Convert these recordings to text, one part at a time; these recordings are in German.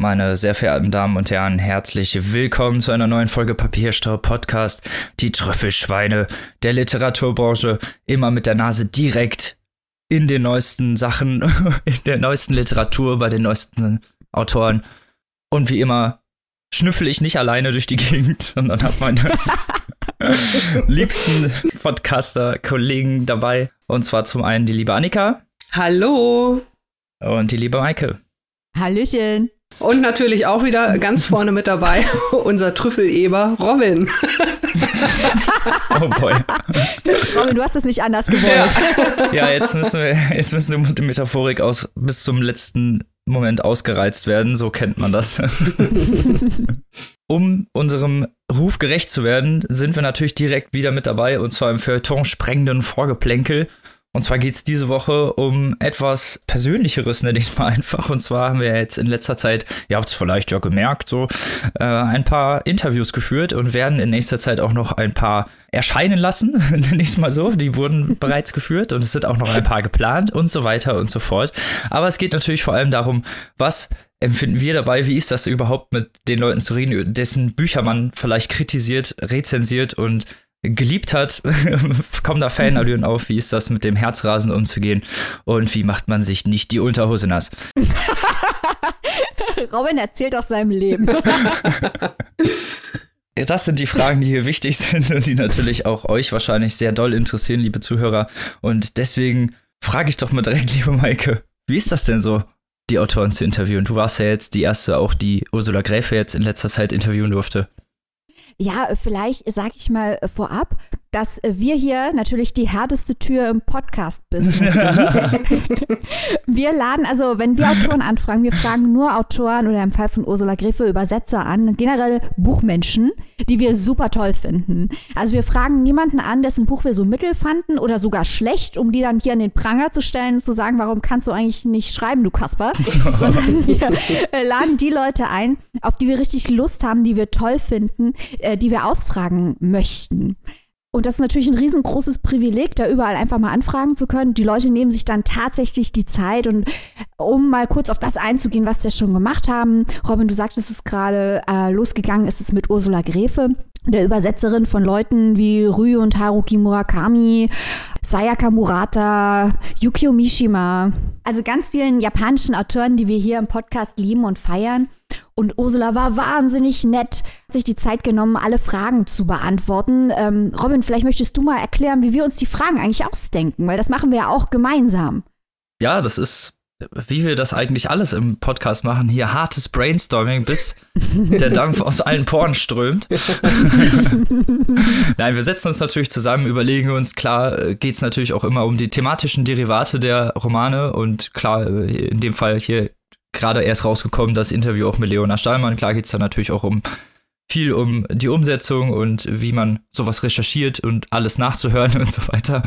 Meine sehr verehrten Damen und Herren, herzlich willkommen zu einer neuen Folge Papierstaub-Podcast. Die Trüffelschweine der Literaturbranche, immer mit der Nase direkt in den neuesten Sachen, in der neuesten Literatur, bei den neuesten Autoren. Und wie immer schnüffel ich nicht alleine durch die Gegend, sondern habe meine liebsten Podcaster-Kollegen dabei. Und zwar zum einen die liebe Annika. Hallo. Und die liebe Maike. Hallöchen. Und natürlich auch wieder ganz vorne mit dabei unser Trüffeleber Robin. Oh boy. Robin, du hast das nicht anders gewollt. Ja, jetzt müssen wir mit der Metaphorik aus bis zum letzten Moment ausgereizt werden. So kennt man das. Um unserem Ruf gerecht zu werden, sind wir natürlich direkt wieder mit dabei. Und zwar im feuilleton-sprengenden Vorgeplänkel. Und zwar geht es diese Woche um etwas Persönlicheres, nenne ich es mal einfach. Und zwar haben wir jetzt in letzter Zeit, ihr habt es vielleicht ja gemerkt, so ein paar Interviews geführt und werden in nächster Zeit auch noch ein paar erscheinen lassen, nenne ich es mal so. Die wurden bereits geführt und es sind auch noch ein paar geplant und so weiter und so fort. Aber es geht natürlich vor allem darum, was empfinden wir dabei, wie ist das überhaupt mit den Leuten zu reden, dessen Bücher man vielleicht kritisiert, rezensiert und geliebt hat. Kommen da Fanallüren auf? Wie ist das, mit dem Herzrasen umzugehen? Und wie macht man sich nicht die Unterhose nass? Robin erzählt aus seinem Leben. Das sind die Fragen, die hier wichtig sind und die natürlich auch euch wahrscheinlich sehr doll interessieren, liebe Zuhörer. Und deswegen frage ich doch mal direkt, liebe Maike, wie ist das denn so, die Autoren zu interviewen? Du warst ja jetzt die erste, auch die Ursula Gräfe jetzt in letzter Zeit interviewen durfte. Ja, vielleicht sage ich mal vorab, dass wir hier natürlich die härteste Tür im Podcast-Business sind. Wir laden, also wenn wir Autoren anfragen, wir fragen nur Autoren oder im Fall von Ursula Gräfe Übersetzer an, generell Buchmenschen, die wir super toll finden. Also wir fragen niemanden an, dessen Buch wir so mittel fanden oder sogar schlecht, um die dann hier an den Pranger zu stellen und zu sagen, warum kannst du eigentlich nicht schreiben, du Kasper? Sondern wir laden die Leute ein, auf die wir richtig Lust haben, die wir toll finden, die wir ausfragen möchten. Und das ist natürlich ein riesengroßes Privileg, da überall einfach mal anfragen zu können. Die Leute nehmen sich dann tatsächlich die Zeit, und um mal kurz auf das einzugehen, was wir schon gemacht haben. Robin, du sagtest es gerade, losgegangen ist es mit Ursula Gräfe, der Übersetzerin von Leuten wie Ryu und Haruki Murakami, Sayaka Murata, Yukio Mishima. Also ganz vielen japanischen Autoren, die wir hier im Podcast lieben und feiern. Und Ursula war wahnsinnig nett, hat sich die Zeit genommen, alle Fragen zu beantworten. Robin, vielleicht möchtest du mal erklären, wie wir uns die Fragen eigentlich ausdenken, weil das machen wir ja auch gemeinsam. Ja, das ist, wie wir das eigentlich alles im Podcast machen, hier hartes Brainstorming, bis der Dampf aus allen Poren strömt. Nein, wir setzen uns natürlich zusammen, überlegen uns, klar geht's natürlich auch immer um die thematischen Derivate der Romane und klar, in dem Fall hier gerade erst rausgekommen, das Interview auch mit Leona Stallmann. Klar geht's da natürlich auch um die Umsetzung und wie man sowas recherchiert und alles nachzuhören und so weiter.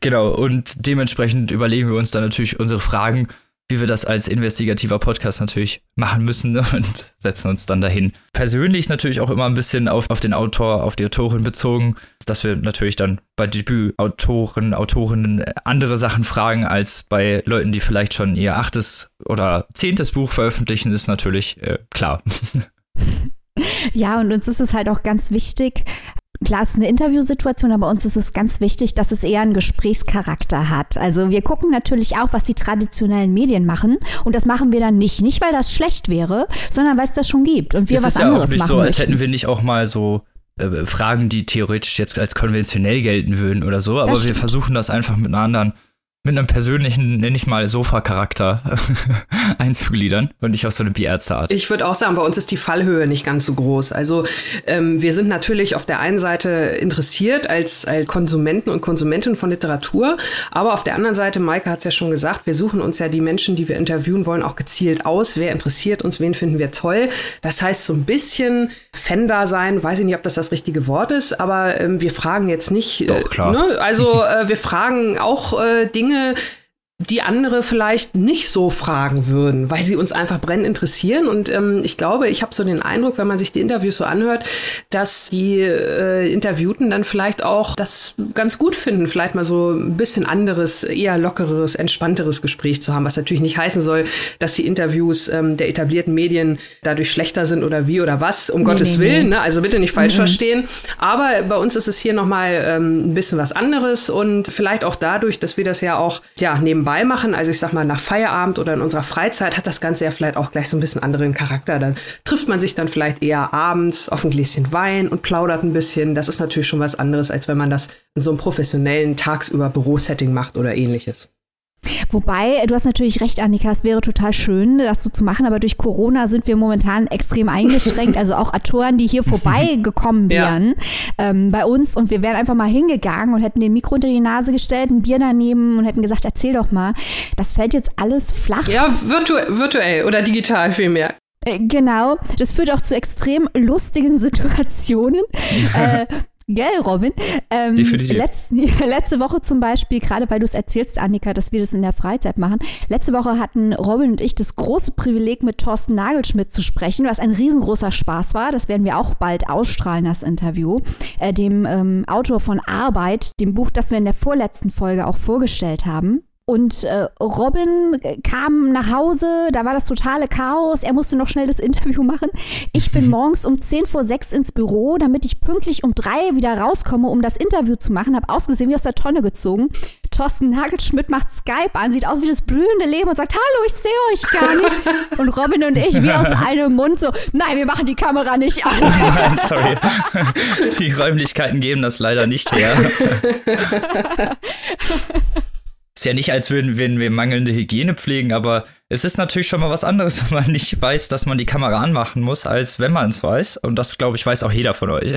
Genau, und dementsprechend überlegen wir uns dann natürlich unsere Fragen, wie wir das als investigativer Podcast natürlich machen müssen, und setzen uns dann dahin. Persönlich natürlich auch immer ein bisschen auf den Autor, auf die Autorin bezogen, dass wir natürlich dann bei Debütautoren, Autorinnen andere Sachen fragen als bei Leuten, die vielleicht schon ihr 8. oder 10. Buch veröffentlichen, ist natürlich klar. Ja, und uns ist es halt auch ganz wichtig, klar, es ist eine Interviewsituation, aber uns ist es ganz wichtig, dass es eher einen Gesprächscharakter hat. Also wir gucken natürlich auch, was die traditionellen Medien machen, und das machen wir dann nicht. Nicht, weil das schlecht wäre, sondern weil es das schon gibt und wir was anderes machen möchten. Es ist ja auch nicht so, als hätten wir nicht auch mal so Fragen, die theoretisch jetzt als konventionell gelten würden oder so, aber wir versuchen das einfach mit einer anderen, mit einem persönlichen, nenne ich mal, Sofa-Charakter einzugliedern und nicht auf so eine Bierärzteart. Ich würde auch sagen, bei uns ist die Fallhöhe nicht ganz so groß. Also wir sind natürlich auf der einen Seite interessiert als Konsumenten und Konsumentinnen von Literatur, aber auf der anderen Seite, Maike hat es ja schon gesagt, wir suchen uns ja die Menschen, die wir interviewen wollen, auch gezielt aus. Wer interessiert uns, wen finden wir toll? Das heißt, so ein bisschen Fender sein, weiß ich nicht, ob das richtige Wort ist, aber wir fragen jetzt nicht. Doch, klar. Ne? Also wir fragen auch Dinge, die andere vielleicht nicht so fragen würden, weil sie uns einfach brennend interessieren. Und ich glaube, ich habe so den Eindruck, wenn man sich die Interviews so anhört, dass die Interviewten dann vielleicht auch das ganz gut finden, vielleicht mal so ein bisschen anderes, eher lockeres, entspannteres Gespräch zu haben, was natürlich nicht heißen soll, dass die Interviews der etablierten Medien dadurch schlechter sind oder wie oder was, um Gottes Willen. Ne? Also bitte nicht falsch verstehen. Aber bei uns ist es hier nochmal ein bisschen was anderes und vielleicht auch dadurch, dass wir das ja auch nebenbei machen, also ich sag mal nach Feierabend oder in unserer Freizeit, hat das Ganze ja vielleicht auch gleich so ein bisschen anderen Charakter. Dann trifft man sich dann vielleicht eher abends auf ein Gläschen Wein und plaudert ein bisschen. Das ist natürlich schon was anderes, als wenn man das in so einem professionellen tagsüber Bürosetting macht oder ähnliches. Wobei, du hast natürlich recht, Annika, es wäre total schön, das so zu machen, aber durch Corona sind wir momentan extrem eingeschränkt, also auch Autoren, die hier vorbeigekommen wären bei uns, und wir wären einfach mal hingegangen und hätten den Mikro unter die Nase gestellt, ein Bier daneben und hätten gesagt, erzähl doch mal, das fällt jetzt alles flach. Ja, virtuell oder digital vielmehr. Genau, das führt auch zu extrem lustigen Situationen. Gell, Robin? Letzte Woche zum Beispiel, gerade weil du es erzählst, Annika, dass wir das in der Freizeit machen, letzte Woche hatten Robin und ich das große Privileg, mit Thorsten Nagelschmidt zu sprechen, was ein riesengroßer Spaß war. Das werden wir auch bald ausstrahlen, das Interview. Dem Autor von Arbeit, dem Buch, das wir in der vorletzten Folge auch vorgestellt haben. Und Robin kam nach Hause, da war das totale Chaos, er musste noch schnell das Interview machen. Ich bin morgens um 5:10 ins Büro, damit ich pünktlich um 3 wieder rauskomme, um das Interview zu machen. Habe ausgesehen wie aus der Tonne gezogen. Thorsten Nagelschmidt macht Skype an, sieht aus wie das blühende Leben und sagt, hallo, ich sehe euch gar nicht. Und Robin und ich, wie aus einem Mund so, nein, wir machen die Kamera nicht an. Oh nein, sorry. Die Räumlichkeiten geben das leider nicht her. Ist ja nicht, als würden wir mangelnde Hygiene pflegen, aber es ist natürlich schon mal was anderes, wenn man nicht weiß, dass man die Kamera anmachen muss, als wenn man es weiß. Und das, glaube ich, weiß auch jeder von euch.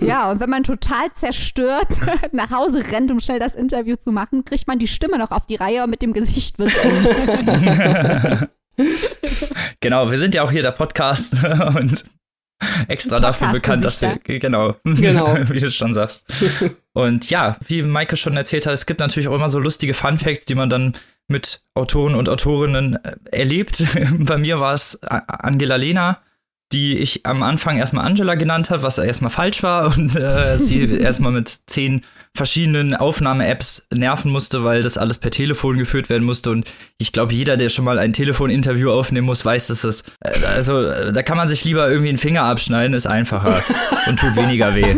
Ja, und wenn man total zerstört nach Hause rennt, um schnell das Interview zu machen, kriegt man die Stimme noch auf die Reihe und mit dem Gesicht wird's um. Genau, wir sind ja auch hier der Podcast und extra dafür bekannt, dass wir, genau, wie du es schon sagst. Und ja, wie Maike schon erzählt hat, es gibt natürlich auch immer so lustige Funfacts, die man dann mit Autoren und Autorinnen erlebt. Bei mir war es Angela Lehner, die ich am Anfang erstmal Angela genannt habe, was erstmal falsch war und sie erstmal mit 10 verschiedenen Aufnahme-Apps nerven musste, weil das alles per Telefon geführt werden musste. Und ich glaube, jeder, der schon mal ein Telefoninterview aufnehmen muss, weiß, dass das da kann man sich lieber irgendwie einen Finger abschneiden, ist einfacher und tut weniger weh.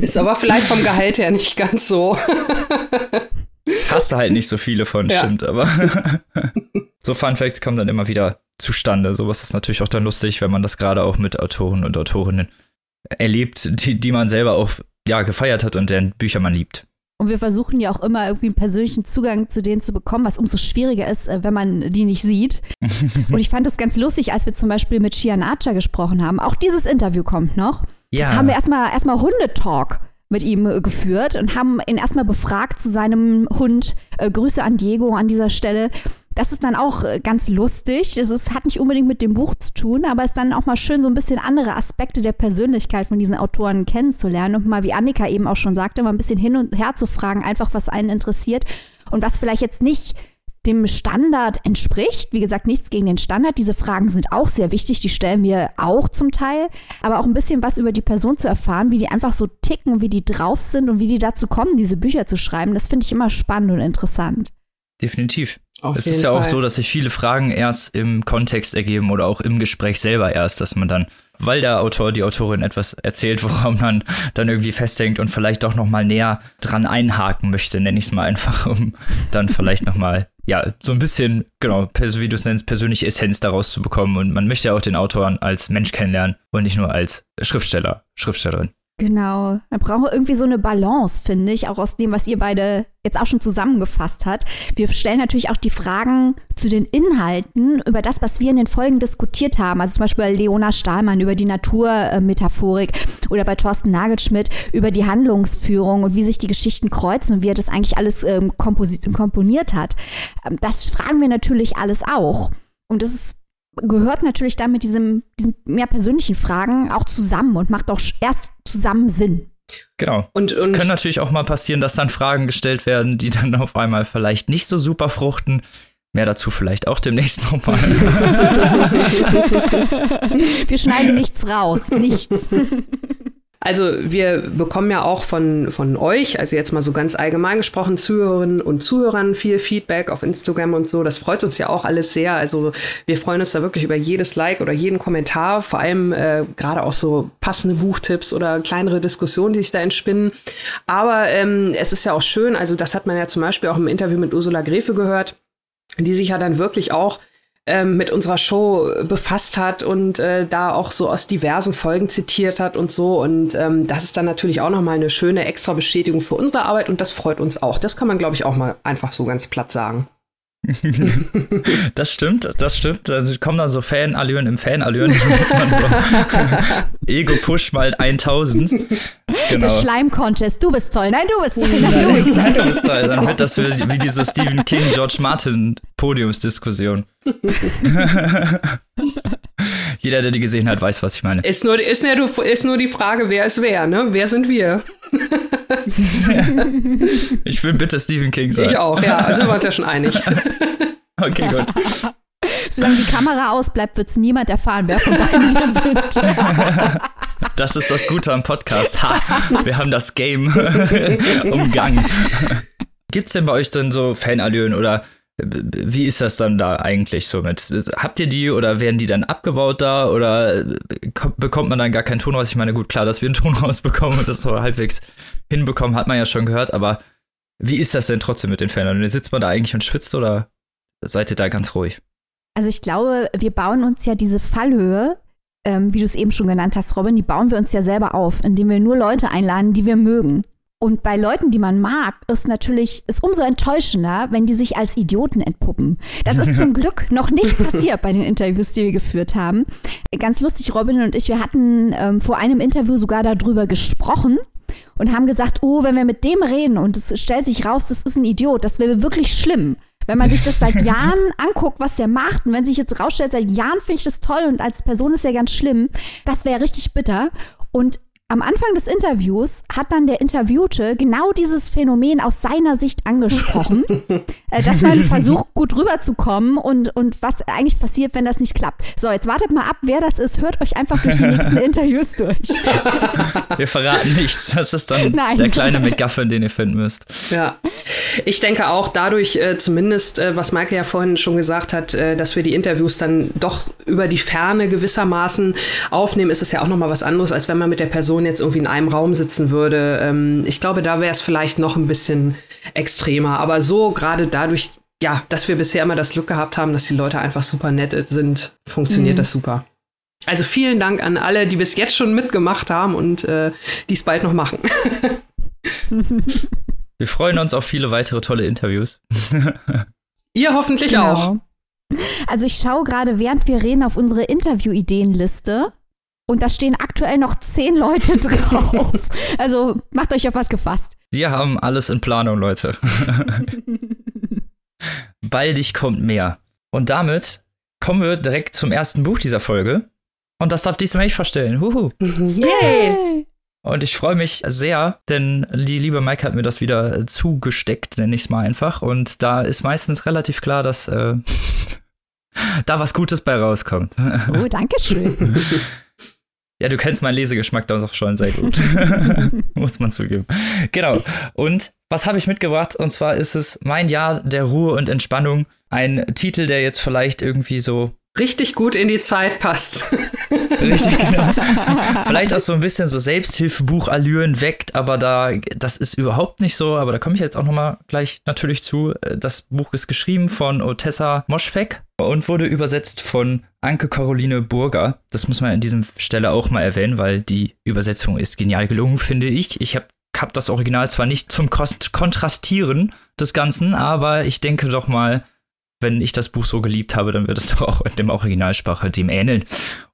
Ist aber vielleicht vom Gehalt her nicht ganz so. Hast du halt nicht so viele von, stimmt, aber so Funfacts kommen dann immer wieder zustande. Sowas ist natürlich auch dann lustig, wenn man das gerade auch mit Autoren und Autorinnen erlebt, die man selber auch gefeiert hat und deren Bücher man liebt. Und wir versuchen ja auch immer irgendwie einen persönlichen Zugang zu denen zu bekommen, was umso schwieriger ist, wenn man die nicht sieht. Und ich fand das ganz lustig, als wir zum Beispiel mit Shian Archer gesprochen haben. Auch dieses Interview kommt noch. Ja. Haben wir erstmal Hundetalk mit ihm geführt und haben ihn erstmal befragt zu seinem Hund. Grüße an Diego an dieser Stelle. Das ist dann auch ganz lustig. Es hat nicht unbedingt mit dem Buch zu tun, aber es ist dann auch mal schön, so ein bisschen andere Aspekte der Persönlichkeit von diesen Autoren kennenzulernen und mal, wie Annika eben auch schon sagte, mal ein bisschen hin und her zu fragen, einfach was einen interessiert und was vielleicht jetzt nicht dem Standard entspricht. Wie gesagt, nichts gegen den Standard. Diese Fragen sind auch sehr wichtig, die stellen wir auch zum Teil. Aber auch ein bisschen was über die Person zu erfahren, wie die einfach so ticken, wie die drauf sind und wie die dazu kommen, diese Bücher zu schreiben, das finde ich immer spannend und interessant. Definitiv. Es ist ja auch so, dass sich viele Fragen erst im Kontext ergeben oder auch im Gespräch selber erst, dass man dann, weil der Autor, die Autorin etwas erzählt, woran man dann irgendwie festhängt und vielleicht auch nochmal näher dran einhaken möchte, nenne ich es mal einfach, um dann vielleicht nochmal, so ein bisschen, genau, wie du es nennst, persönliche Essenz daraus zu bekommen. Und man möchte ja auch den Autoren als Mensch kennenlernen und nicht nur als Schriftsteller, Schriftstellerin. Genau, man braucht irgendwie so eine Balance, finde ich, auch aus dem, was ihr beide jetzt auch schon zusammengefasst habt. Wir stellen natürlich auch die Fragen zu den Inhalten über das, was wir in den Folgen diskutiert haben. Also zum Beispiel bei Leona Stallmann über die Naturmetaphorik oder bei Thorsten Nagelschmidt über die Handlungsführung und wie sich die Geschichten kreuzen und wie er das eigentlich alles komponiert hat. Das fragen wir natürlich alles auch. Und das gehört natürlich dann mit diesen mehr persönlichen Fragen auch zusammen und macht auch erst zusammen Sinn. Genau. Und es können natürlich auch mal passieren, dass dann Fragen gestellt werden, die dann auf einmal vielleicht nicht so super fruchten. Mehr dazu vielleicht auch demnächst nochmal. Wir schneiden nichts raus, nichts. Also wir bekommen ja auch von euch, also jetzt mal so ganz allgemein gesprochen, Zuhörerinnen und Zuhörern viel Feedback auf Instagram und so. Das freut uns ja auch alles sehr. Also wir freuen uns da wirklich über jedes Like oder jeden Kommentar. Vor allem gerade auch so passende Buchtipps oder kleinere Diskussionen, die sich da entspinnen. Aber es ist ja auch schön, also das hat man ja zum Beispiel auch im Interview mit Ursula Gräfe gehört, die sich ja dann wirklich auch mit unserer Show befasst hat und da auch so aus diversen Folgen zitiert hat und so. Und das ist dann natürlich auch nochmal eine schöne extra Bestätigung für unsere Arbeit und das freut uns auch. Das kann man, glaube ich, auch mal einfach so ganz platt sagen. Das stimmt, das stimmt. Da kommen dann so Fanallüren im Fanallüren. So Ego-Push mal 1000. Genau. Der Schleim-Contest. Du bist toll. Nein, du bist toll. Nein, du bist toll. Dann wird das wie diese Stephen King, George Martin Podiumsdiskussion. Jeder, der die gesehen hat, weiß, was ich meine. Ist nur die Frage, wer ist wer, ne? Wer sind wir? Ich will bitte Stephen King sein. Ich auch, ja. Also wir waren uns ja schon einig. Okay, gut. Solange die Kamera ausbleibt, wird es niemand erfahren, wer von beiden wir sind. Das ist das Gute am Podcast. Ha, wir haben das Game umgangen. Gibt's denn bei euch denn so Fanallüren oder wie ist das dann da eigentlich so mit? Habt ihr die oder werden die dann abgebaut da oder bekommt man dann gar keinen Ton raus? Ich meine, gut, klar, dass wir einen Ton rausbekommen und das so halbwegs hinbekommen, hat man ja schon gehört, aber wie ist das denn trotzdem mit den Fans? Sitzt man da eigentlich und schwitzt oder seid ihr da ganz ruhig? Also ich glaube, wir bauen uns ja diese Fallhöhe, wie du es eben schon genannt hast, Robin, die bauen wir uns ja selber auf, indem wir nur Leute einladen, die wir mögen. Und bei Leuten, die man mag, ist umso enttäuschender, wenn die sich als Idioten entpuppen. Das ist zum Glück noch nicht passiert bei den Interviews, die wir geführt haben. Ganz lustig, Robin und ich, wir hatten vor einem Interview sogar darüber gesprochen und haben gesagt, wenn wir mit dem reden und es stellt sich raus, das ist ein Idiot, das wäre wirklich schlimm. Wenn man sich das seit Jahren anguckt, was der macht und wenn sich jetzt rausstellt, seit Jahren finde ich das toll und als Person ist er ganz schlimm, das wäre richtig bitter. Und am Anfang des Interviews hat dann der Interviewte genau dieses Phänomen aus seiner Sicht angesprochen, dass man versucht, gut rüberzukommen und was eigentlich passiert, wenn das nicht klappt. So, jetzt wartet mal ab, wer das ist. Hört euch einfach durch die nächsten Interviews durch. Wir verraten nichts. Das ist dann der kleine McGuffin, den ihr finden müsst. Ja, ich denke auch dadurch zumindest, was Maike ja vorhin schon gesagt hat, dass wir die Interviews dann doch über die Ferne gewissermaßen aufnehmen, ist es ja auch nochmal was anderes, als wenn man mit der Person jetzt irgendwie in einem Raum sitzen würde. Ich glaube, da wäre es vielleicht noch ein bisschen extremer. Aber so gerade dadurch, ja, dass wir bisher immer das Glück gehabt haben, dass die Leute einfach super nett sind, funktioniert das super. Also vielen Dank an alle, die bis jetzt schon mitgemacht haben und die es bald noch machen. Wir freuen uns auf viele weitere tolle Interviews. Ihr hoffentlich auch. Also ich schaue gerade, während wir reden, auf unsere Interview-Ideenliste. Und da stehen aktuell noch 10 Leute drauf. Also macht euch auf was gefasst. Wir haben alles in Planung, Leute. Baldig kommt mehr. Und damit kommen wir direkt zum ersten Buch dieser Folge. Und das darf diesmal ich vorstellen. Huhu. Yay! Und ich freue mich sehr, denn die liebe Maike hat mir das wieder zugesteckt, nenne ich es mal einfach. Und da ist meistens relativ klar, dass da was Gutes bei rauskommt. Oh, danke schön. Ja, du kennst meinen Lesegeschmack da auch schon sehr gut. Muss man zugeben. Genau. Und was habe ich mitgebracht? Und zwar ist es Mein Jahr der Ruhe und Entspannung. Ein Titel, der jetzt vielleicht irgendwie so richtig gut in die Zeit passt. Richtig, genau. Vielleicht auch so ein bisschen so Selbsthilfebuchallüren weckt, aber das ist überhaupt nicht so. Aber da komme ich jetzt auch nochmal gleich natürlich zu. Das Buch ist geschrieben von Ottessa Moshfegh und wurde übersetzt von Anke-Caroline Burger. Das muss man an dieser Stelle auch mal erwähnen, weil die Übersetzung ist genial gelungen, finde ich. Ich habe das Original zwar nicht zum Kontrastieren des Ganzen, aber ich denke doch mal, wenn ich das Buch so geliebt habe, dann wird es doch auch in dem Originalsprache dem ähneln.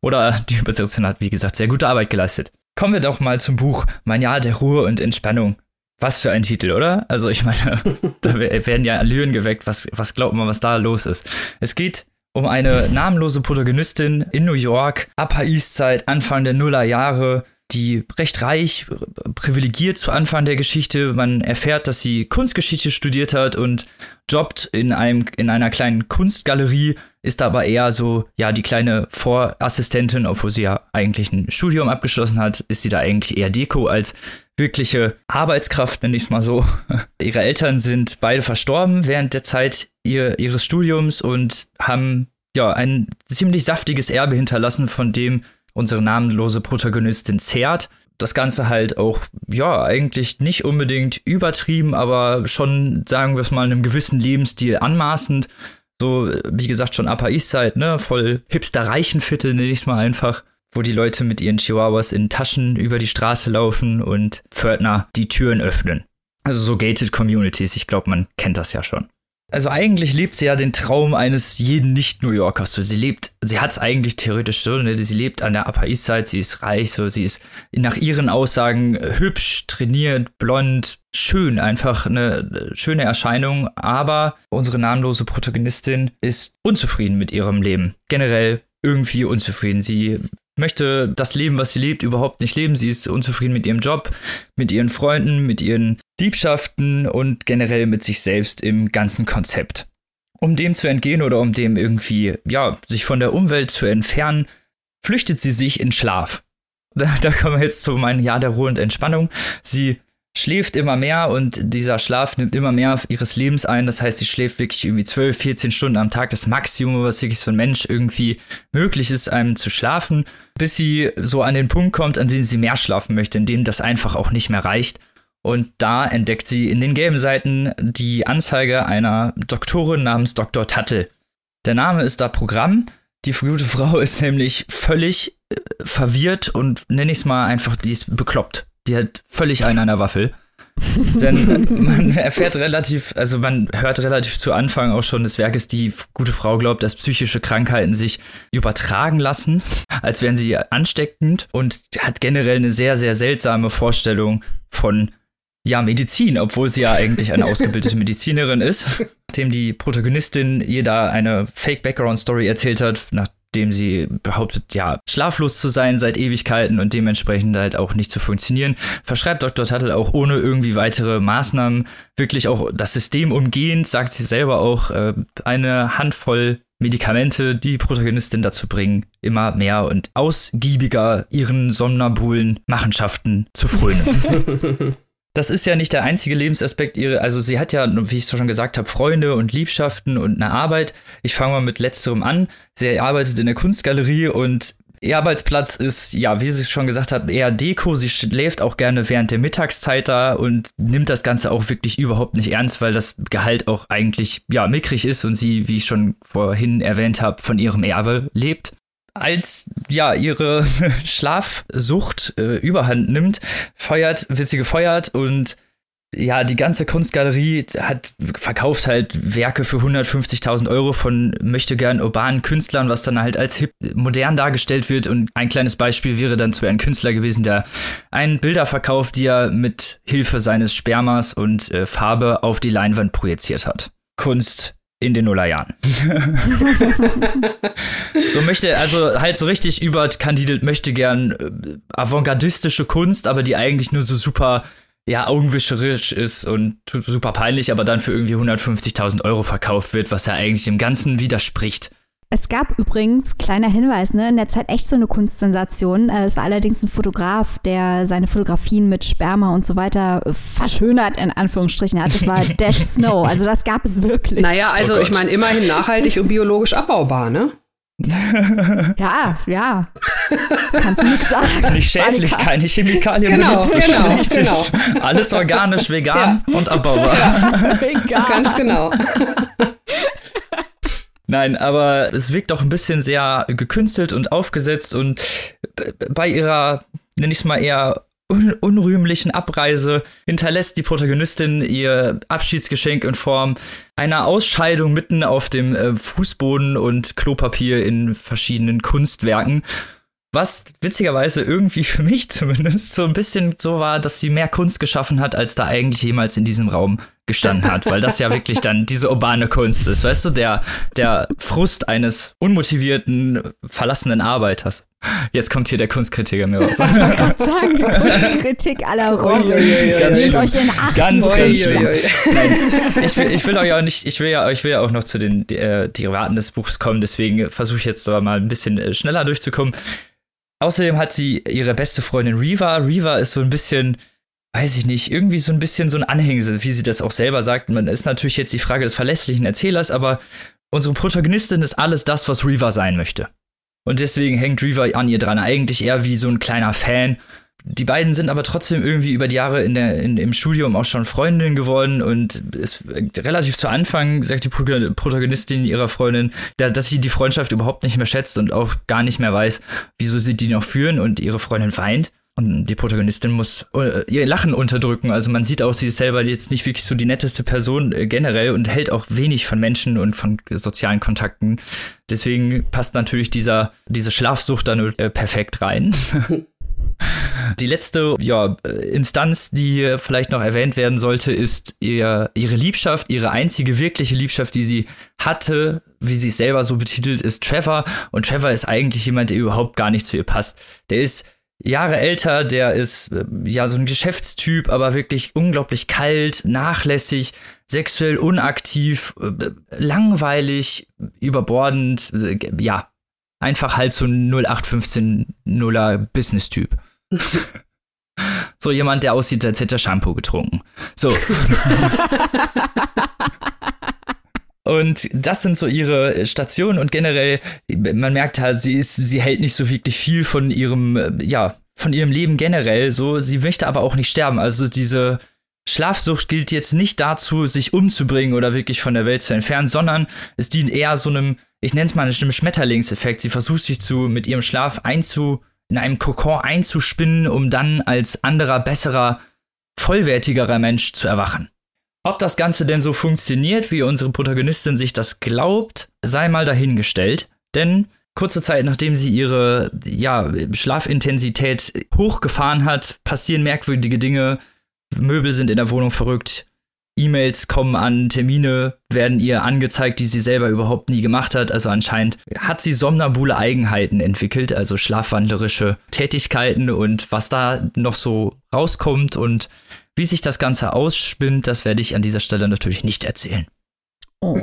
Oder die Übersetzerin hat, wie gesagt, sehr gute Arbeit geleistet. Kommen wir doch mal zum Buch Mein Jahr der Ruhe und Entspannung. Was für ein Titel, oder? Also ich meine, da werden ja Allüren geweckt. Was glaubt man, was da los ist? Es geht um eine namenlose Protagonistin in New York, Upper East Side, Anfang der Nullerjahre. die recht reich, privilegiert zu Anfang der Geschichte. Man erfährt, dass sie Kunstgeschichte studiert hat und jobbt in einer kleinen Kunstgalerie, ist aber eher so, ja, die kleine Vorassistentin, obwohl sie ja eigentlich ein Studium abgeschlossen hat, ist sie da eigentlich eher Deko als wirkliche Arbeitskraft, nenne ich es mal so. Ihre Eltern sind beide verstorben während der Zeit ihres Studiums und haben ja ein ziemlich saftiges Erbe hinterlassen, von dem unsere namenlose Protagonistin zehrt. Das Ganze halt auch, ja, eigentlich nicht unbedingt übertrieben, aber schon, sagen wir es mal, einem gewissen Lebensstil anmaßend. So, wie gesagt, schon Upper East Side, ne? Voll Hipster-Reichenviertel, nenne ich es mal einfach, wo die Leute mit ihren Chihuahuas in Taschen über die Straße laufen und Pförtner die Türen öffnen. Also so gated Communities, ich glaube, man kennt das ja schon. Also eigentlich lebt sie ja den Traum eines jeden Nicht-New Yorkers. So, sie hat es eigentlich theoretisch so, ne? Sie lebt an der Upper East Side, sie ist reich, so, sie ist nach ihren Aussagen hübsch, trainiert, blond, schön, einfach eine schöne Erscheinung. Aber unsere namenlose Protagonistin ist unzufrieden mit ihrem Leben. Generell irgendwie unzufrieden. Sie möchte das Leben, was sie lebt, überhaupt nicht leben. Sie ist unzufrieden mit ihrem Job, mit ihren Freunden, mit ihren Liebschaften und generell mit sich selbst im ganzen Konzept. Um dem zu entgehen oder um dem irgendwie, ja, sich von der Umwelt zu entfernen, flüchtet sie sich in Schlaf. Da kommen wir jetzt zu meinem Jahr der Ruhe und Entspannung. Sie schläft immer mehr und dieser Schlaf nimmt immer mehr ihres Lebens ein. Das heißt, sie schläft wirklich irgendwie 12, 14 Stunden am Tag. Das Maximum, was wirklich für einen Mensch irgendwie möglich ist, einem zu schlafen, bis sie so an den Punkt kommt, an dem sie mehr schlafen möchte, in dem das einfach auch nicht mehr reicht. Und da entdeckt sie in den gelben Seiten die Anzeige einer Doktorin namens Dr. Tuttle. Der Name ist da Programm. Die gute Frau ist nämlich völlig verwirrt und, nenne ich es mal einfach, die ist bekloppt. Die hat völlig einen an der Waffel. Denn man erfährt relativ, also man hört relativ zu Anfang auch schon des Werkes, die gute Frau glaubt, dass psychische Krankheiten sich übertragen lassen, als wären sie ansteckend, und hat generell eine sehr, sehr seltsame Vorstellung von, ja, Medizin, obwohl sie ja eigentlich eine ausgebildete Medizinerin ist. Nachdem die Protagonistin ihr da eine Fake-Background-Story erzählt hat, nachdem sie behauptet, ja, schlaflos zu sein seit Ewigkeiten und dementsprechend halt auch nicht zu funktionieren, verschreibt Dr. Tuttle auch ohne irgendwie weitere Maßnahmen wirklich auch das System umgehend, sagt sie selber auch, eine Handvoll Medikamente, die Protagonistin dazu bringen, immer mehr und ausgiebiger ihren somnambulen Machenschaften zu frönen. Das ist ja nicht der einzige Lebensaspekt ihrer, also sie hat ja, wie ich es schon gesagt habe, Freunde und Liebschaften und eine Arbeit. Ich fange mal mit letzterem an. Sie arbeitet in der Kunstgalerie und ihr Arbeitsplatz ist, ja, wie ich schon gesagt habe, eher Deko. Sie schläft auch gerne während der Mittagszeit da und nimmt das Ganze auch wirklich überhaupt nicht ernst, weil das Gehalt auch eigentlich, ja, mickrig ist und sie, wie ich schon vorhin erwähnt habe, von ihrem Erbe lebt. Als, ja, ihre Schlafsucht überhand nimmt, wird sie gefeuert und, ja, die ganze Kunstgalerie verkauft halt Werke für 150.000 € von möchtegern urbanen Künstlern, was dann halt als hip modern dargestellt wird. Und ein kleines Beispiel wäre dann zu einem Künstler gewesen, der einen Bilder verkauft, die er mit Hilfe seines Spermas und Farbe auf die Leinwand projiziert hat. Kunst in den Nullerjahren. So möchte, also halt so richtig überkandidelt, möchte gern avantgardistische Kunst, aber die eigentlich nur so super, ja, augenwischerisch ist und super peinlich, aber dann für irgendwie 150.000 € verkauft wird, was ja eigentlich dem Ganzen widerspricht. Es gab übrigens, kleiner Hinweis, ne, in der Zeit echt so eine Kunstsensation. Es war allerdings ein Fotograf, der seine Fotografien mit Sperma und so weiter verschönert, in Anführungsstrichen, hat. Das war Dash Snow. Also das gab es wirklich. Naja, also ich meine, immerhin nachhaltig und biologisch abbaubar, ne? Ja, ja. Kannst du nichts sagen. Nicht schädlich, keine Chemikalien. Genau. Alles organisch, vegan, ja, und abbaubar. Ja, vegan. Ganz genau. Nein, aber es wirkt auch ein bisschen sehr gekünstelt und aufgesetzt, und bei ihrer, nenne ich es mal, eher unrühmlichen Abreise hinterlässt die Protagonistin ihr Abschiedsgeschenk in Form einer Ausscheidung mitten auf dem Fußboden und Klopapier in verschiedenen Kunstwerken. Was witzigerweise irgendwie für mich zumindest so ein bisschen so war, dass sie mehr Kunst geschaffen hat, als da eigentlich jemals in diesem Raum gestanden hat, weil das ja wirklich dann diese urbane Kunst ist, weißt du, der Frust eines unmotivierten, verlassenen Arbeiters. Jetzt kommt hier der Kunstkritiker mir raus. Ich wollte gerade sagen, die Kunstkritik à la Robin. Nehmt euch in Acht. Ganz schlimm. Ich will ja auch noch zu den Derivaten des Buchs kommen, deswegen versuche ich jetzt aber mal ein bisschen schneller durchzukommen. Außerdem hat sie ihre beste Freundin Reva. Reva ist so ein bisschen, weiß ich nicht, irgendwie so ein bisschen so ein Anhängsel, wie sie das auch selber sagt. Man ist natürlich jetzt die Frage des verlässlichen Erzählers, aber unsere Protagonistin ist alles das, was Reva sein möchte. Und deswegen hängt Reva an ihr dran. Eigentlich eher wie so ein kleiner Fan. Die beiden sind aber trotzdem irgendwie über die Jahre im Studium auch schon Freundinnen geworden. Und es, relativ zu Anfang sagt die Protagonistin ihrer Freundin, dass sie die Freundschaft überhaupt nicht mehr schätzt und auch gar nicht mehr weiß, wieso sie die noch führen. Und ihre Freundin weint. Und die Protagonistin muss ihr Lachen unterdrücken. Also man sieht auch, sie ist selber jetzt nicht wirklich so die netteste Person generell und hält auch wenig von Menschen und von sozialen Kontakten. Deswegen passt natürlich diese Schlafsucht dann perfekt rein. Die letzte Instanz, die vielleicht noch erwähnt werden sollte, ist ihre Liebschaft, ihre einzige wirkliche Liebschaft, die sie hatte, wie sie es selber so betitelt, ist Trevor. Und Trevor ist eigentlich jemand, der überhaupt gar nicht zu ihr passt. Der ist Jahre älter, der ist ja so ein Geschäftstyp, aber wirklich unglaublich kalt, nachlässig, sexuell unaktiv, langweilig, überbordend, ja, einfach halt so ein 0815-0er Business-Typ. So jemand, der aussieht, als hätte er Shampoo getrunken. So. Und das sind so ihre Stationen und generell, man merkt halt, sie hält nicht so wirklich viel von ihrem Leben generell, so. Sie möchte aber auch nicht sterben. Also diese Schlafsucht gilt jetzt nicht dazu, sich umzubringen oder wirklich von der Welt zu entfernen, sondern es dient eher so einem, ich nenne es mal einem Schmetterlingseffekt. Sie versucht sich mit ihrem Schlaf in einem Kokon einzuspinnen, um dann als anderer, besserer, vollwertigerer Mensch zu erwachen. Ob das Ganze denn so funktioniert, wie unsere Protagonistin sich das glaubt, sei mal dahingestellt. Denn kurze Zeit, nachdem sie ihre Schlafintensität hochgefahren hat, passieren merkwürdige Dinge. Möbel sind in der Wohnung verrückt. E-Mails kommen an, Termine werden ihr angezeigt, die sie selber überhaupt nie gemacht hat. Also anscheinend hat sie somnambule Eigenheiten entwickelt, also schlafwandlerische Tätigkeiten. Und was da noch so rauskommt und wie sich das Ganze ausspinnt, das werde ich an dieser Stelle natürlich nicht erzählen. Oh.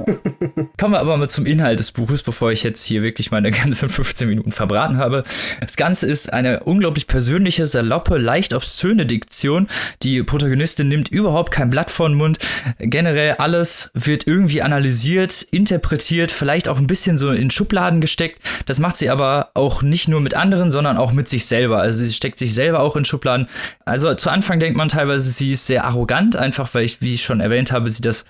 Kommen wir aber mal zum Inhalt des Buches, bevor ich jetzt hier wirklich meine ganzen 15 Minuten verbraten habe. Das Ganze ist eine unglaublich persönliche, saloppe, leicht obszöne Diktion. Die Protagonistin nimmt überhaupt kein Blatt vor den Mund. Generell alles wird irgendwie analysiert, interpretiert, vielleicht auch ein bisschen so in Schubladen gesteckt. Das macht sie aber auch nicht nur mit anderen, sondern auch mit sich selber. Also sie steckt sich selber auch in Schubladen. Also zu Anfang denkt man teilweise, sie ist sehr arrogant, einfach weil wie ich schon erwähnt habe, sie das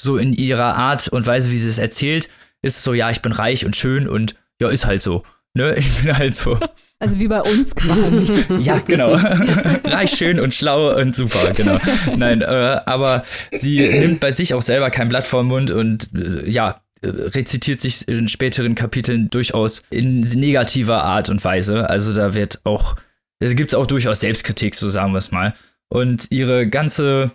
so in ihrer Art und Weise, wie sie es erzählt, ist so, ja, ich bin reich und schön und ja, ist halt so. Ne, ich bin halt so. Also wie bei uns quasi. Ja, genau. Reich, schön und schlau und super, genau. Nein, aber sie nimmt bei sich auch selber kein Blatt vor den Mund und rezitiert sich in späteren Kapiteln durchaus in negativer Art und Weise. Also da wird auch, es gibt auch durchaus Selbstkritik, so sagen wir es mal. Und ihre ganze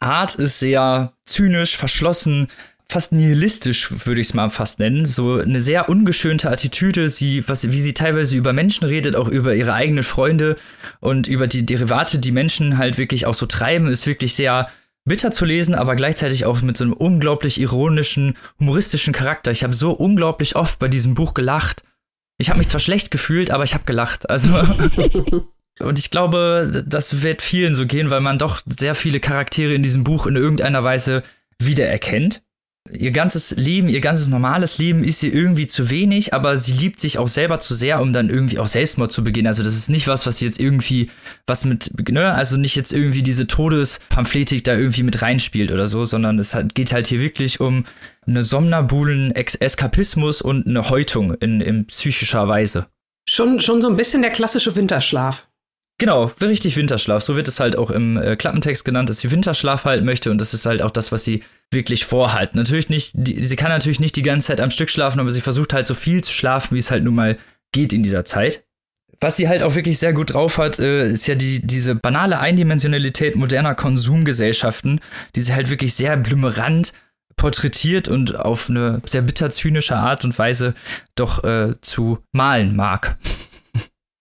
Art ist sehr zynisch, verschlossen, fast nihilistisch, würde ich es mal fast nennen. So eine sehr ungeschönte Attitüde, wie sie teilweise über Menschen redet, auch über ihre eigenen Freunde und über die Derivate, die Menschen halt wirklich auch so treiben, ist wirklich sehr bitter zu lesen, aber gleichzeitig auch mit so einem unglaublich ironischen, humoristischen Charakter. Ich habe so unglaublich oft bei diesem Buch gelacht. Ich habe mich zwar schlecht gefühlt, aber ich habe gelacht. Also und ich glaube, das wird vielen so gehen, weil man doch sehr viele Charaktere in diesem Buch in irgendeiner Weise wiedererkennt. Ihr ganzes Leben, ihr ganzes normales Leben ist ihr irgendwie zu wenig, aber sie liebt sich auch selber zu sehr, um dann irgendwie auch Selbstmord zu begehen. Also das ist nicht was jetzt irgendwie was mit, ne, also nicht jetzt irgendwie diese Todespamphletik da irgendwie mit reinspielt oder so, sondern es geht halt hier wirklich um einen somnambulen Eskapismus und eine Häutung in psychischer Weise. Schon so ein bisschen der klassische Winterschlaf. Genau, richtig Winterschlaf. So wird es halt auch im Klappentext genannt, dass sie Winterschlaf halten möchte und das ist halt auch das, was sie wirklich vorhat. Natürlich nicht, sie kann natürlich nicht die ganze Zeit am Stück schlafen, aber sie versucht halt so viel zu schlafen, wie es halt nun mal geht in dieser Zeit. Was sie halt auch wirklich sehr gut drauf hat, ist ja diese banale Eindimensionalität moderner Konsumgesellschaften, die sie halt wirklich sehr blümerant porträtiert und auf eine sehr bitterzynische Art und Weise doch zu malen mag.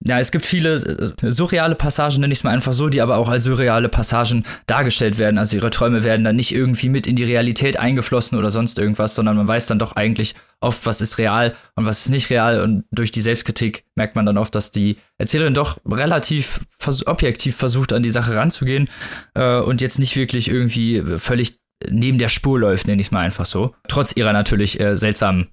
Ja, es gibt viele surreale Passagen, nenne ich es mal einfach so, die aber auch als surreale Passagen dargestellt werden. Also ihre Träume werden dann nicht irgendwie mit in die Realität eingeflossen oder sonst irgendwas, sondern man weiß dann doch eigentlich oft, was ist real und was ist nicht real. Und durch die Selbstkritik merkt man dann oft, dass die Erzählerin doch relativ objektiv versucht, an die Sache ranzugehen und jetzt nicht wirklich irgendwie völlig neben der Spur läuft, nenne ich es mal einfach so. Trotz ihrer natürlich seltsamen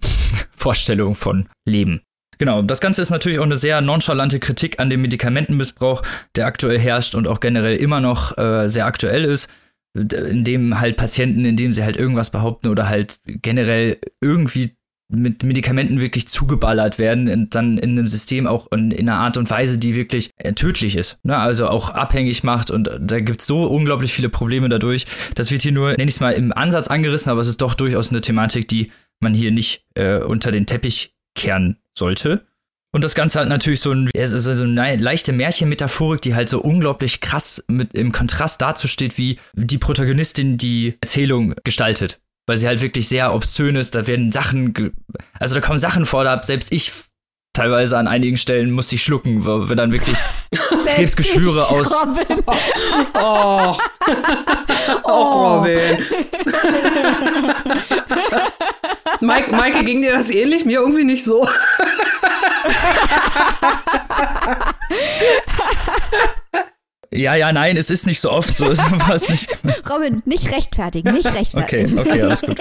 Vorstellung von Leben. Genau, das Ganze ist natürlich auch eine sehr nonchalante Kritik an dem Medikamentenmissbrauch, der aktuell herrscht und auch generell immer noch sehr aktuell ist, indem halt Patienten, indem sie halt irgendwas behaupten oder halt generell irgendwie mit Medikamenten wirklich zugeballert werden und dann in einem System auch in einer Art und Weise, die wirklich tödlich ist, ne? Also auch abhängig macht, und da gibt's so unglaublich viele Probleme dadurch. Das wird hier nur, nenne ich es mal, im Ansatz angerissen, aber es ist doch durchaus eine Thematik, die man hier nicht unter den Teppich kehren sollte. Und das Ganze hat natürlich so eine leichte Märchenmetaphorik, die halt so unglaublich krass mit im Kontrast dazu steht, wie die Protagonistin die Erzählung gestaltet. Weil sie halt wirklich sehr obszön ist, da werden da kommen Sachen vor, da selbst ich teilweise an einigen Stellen musste ich schlucken, wenn dann wirklich Krebsgeschwüre aus... Robin. Robin. Maike, ging dir das ähnlich? Mir irgendwie nicht so. Ja, nein, es ist nicht so oft so. Sowas nicht. Robin, nicht rechtfertigen. Okay, alles gut.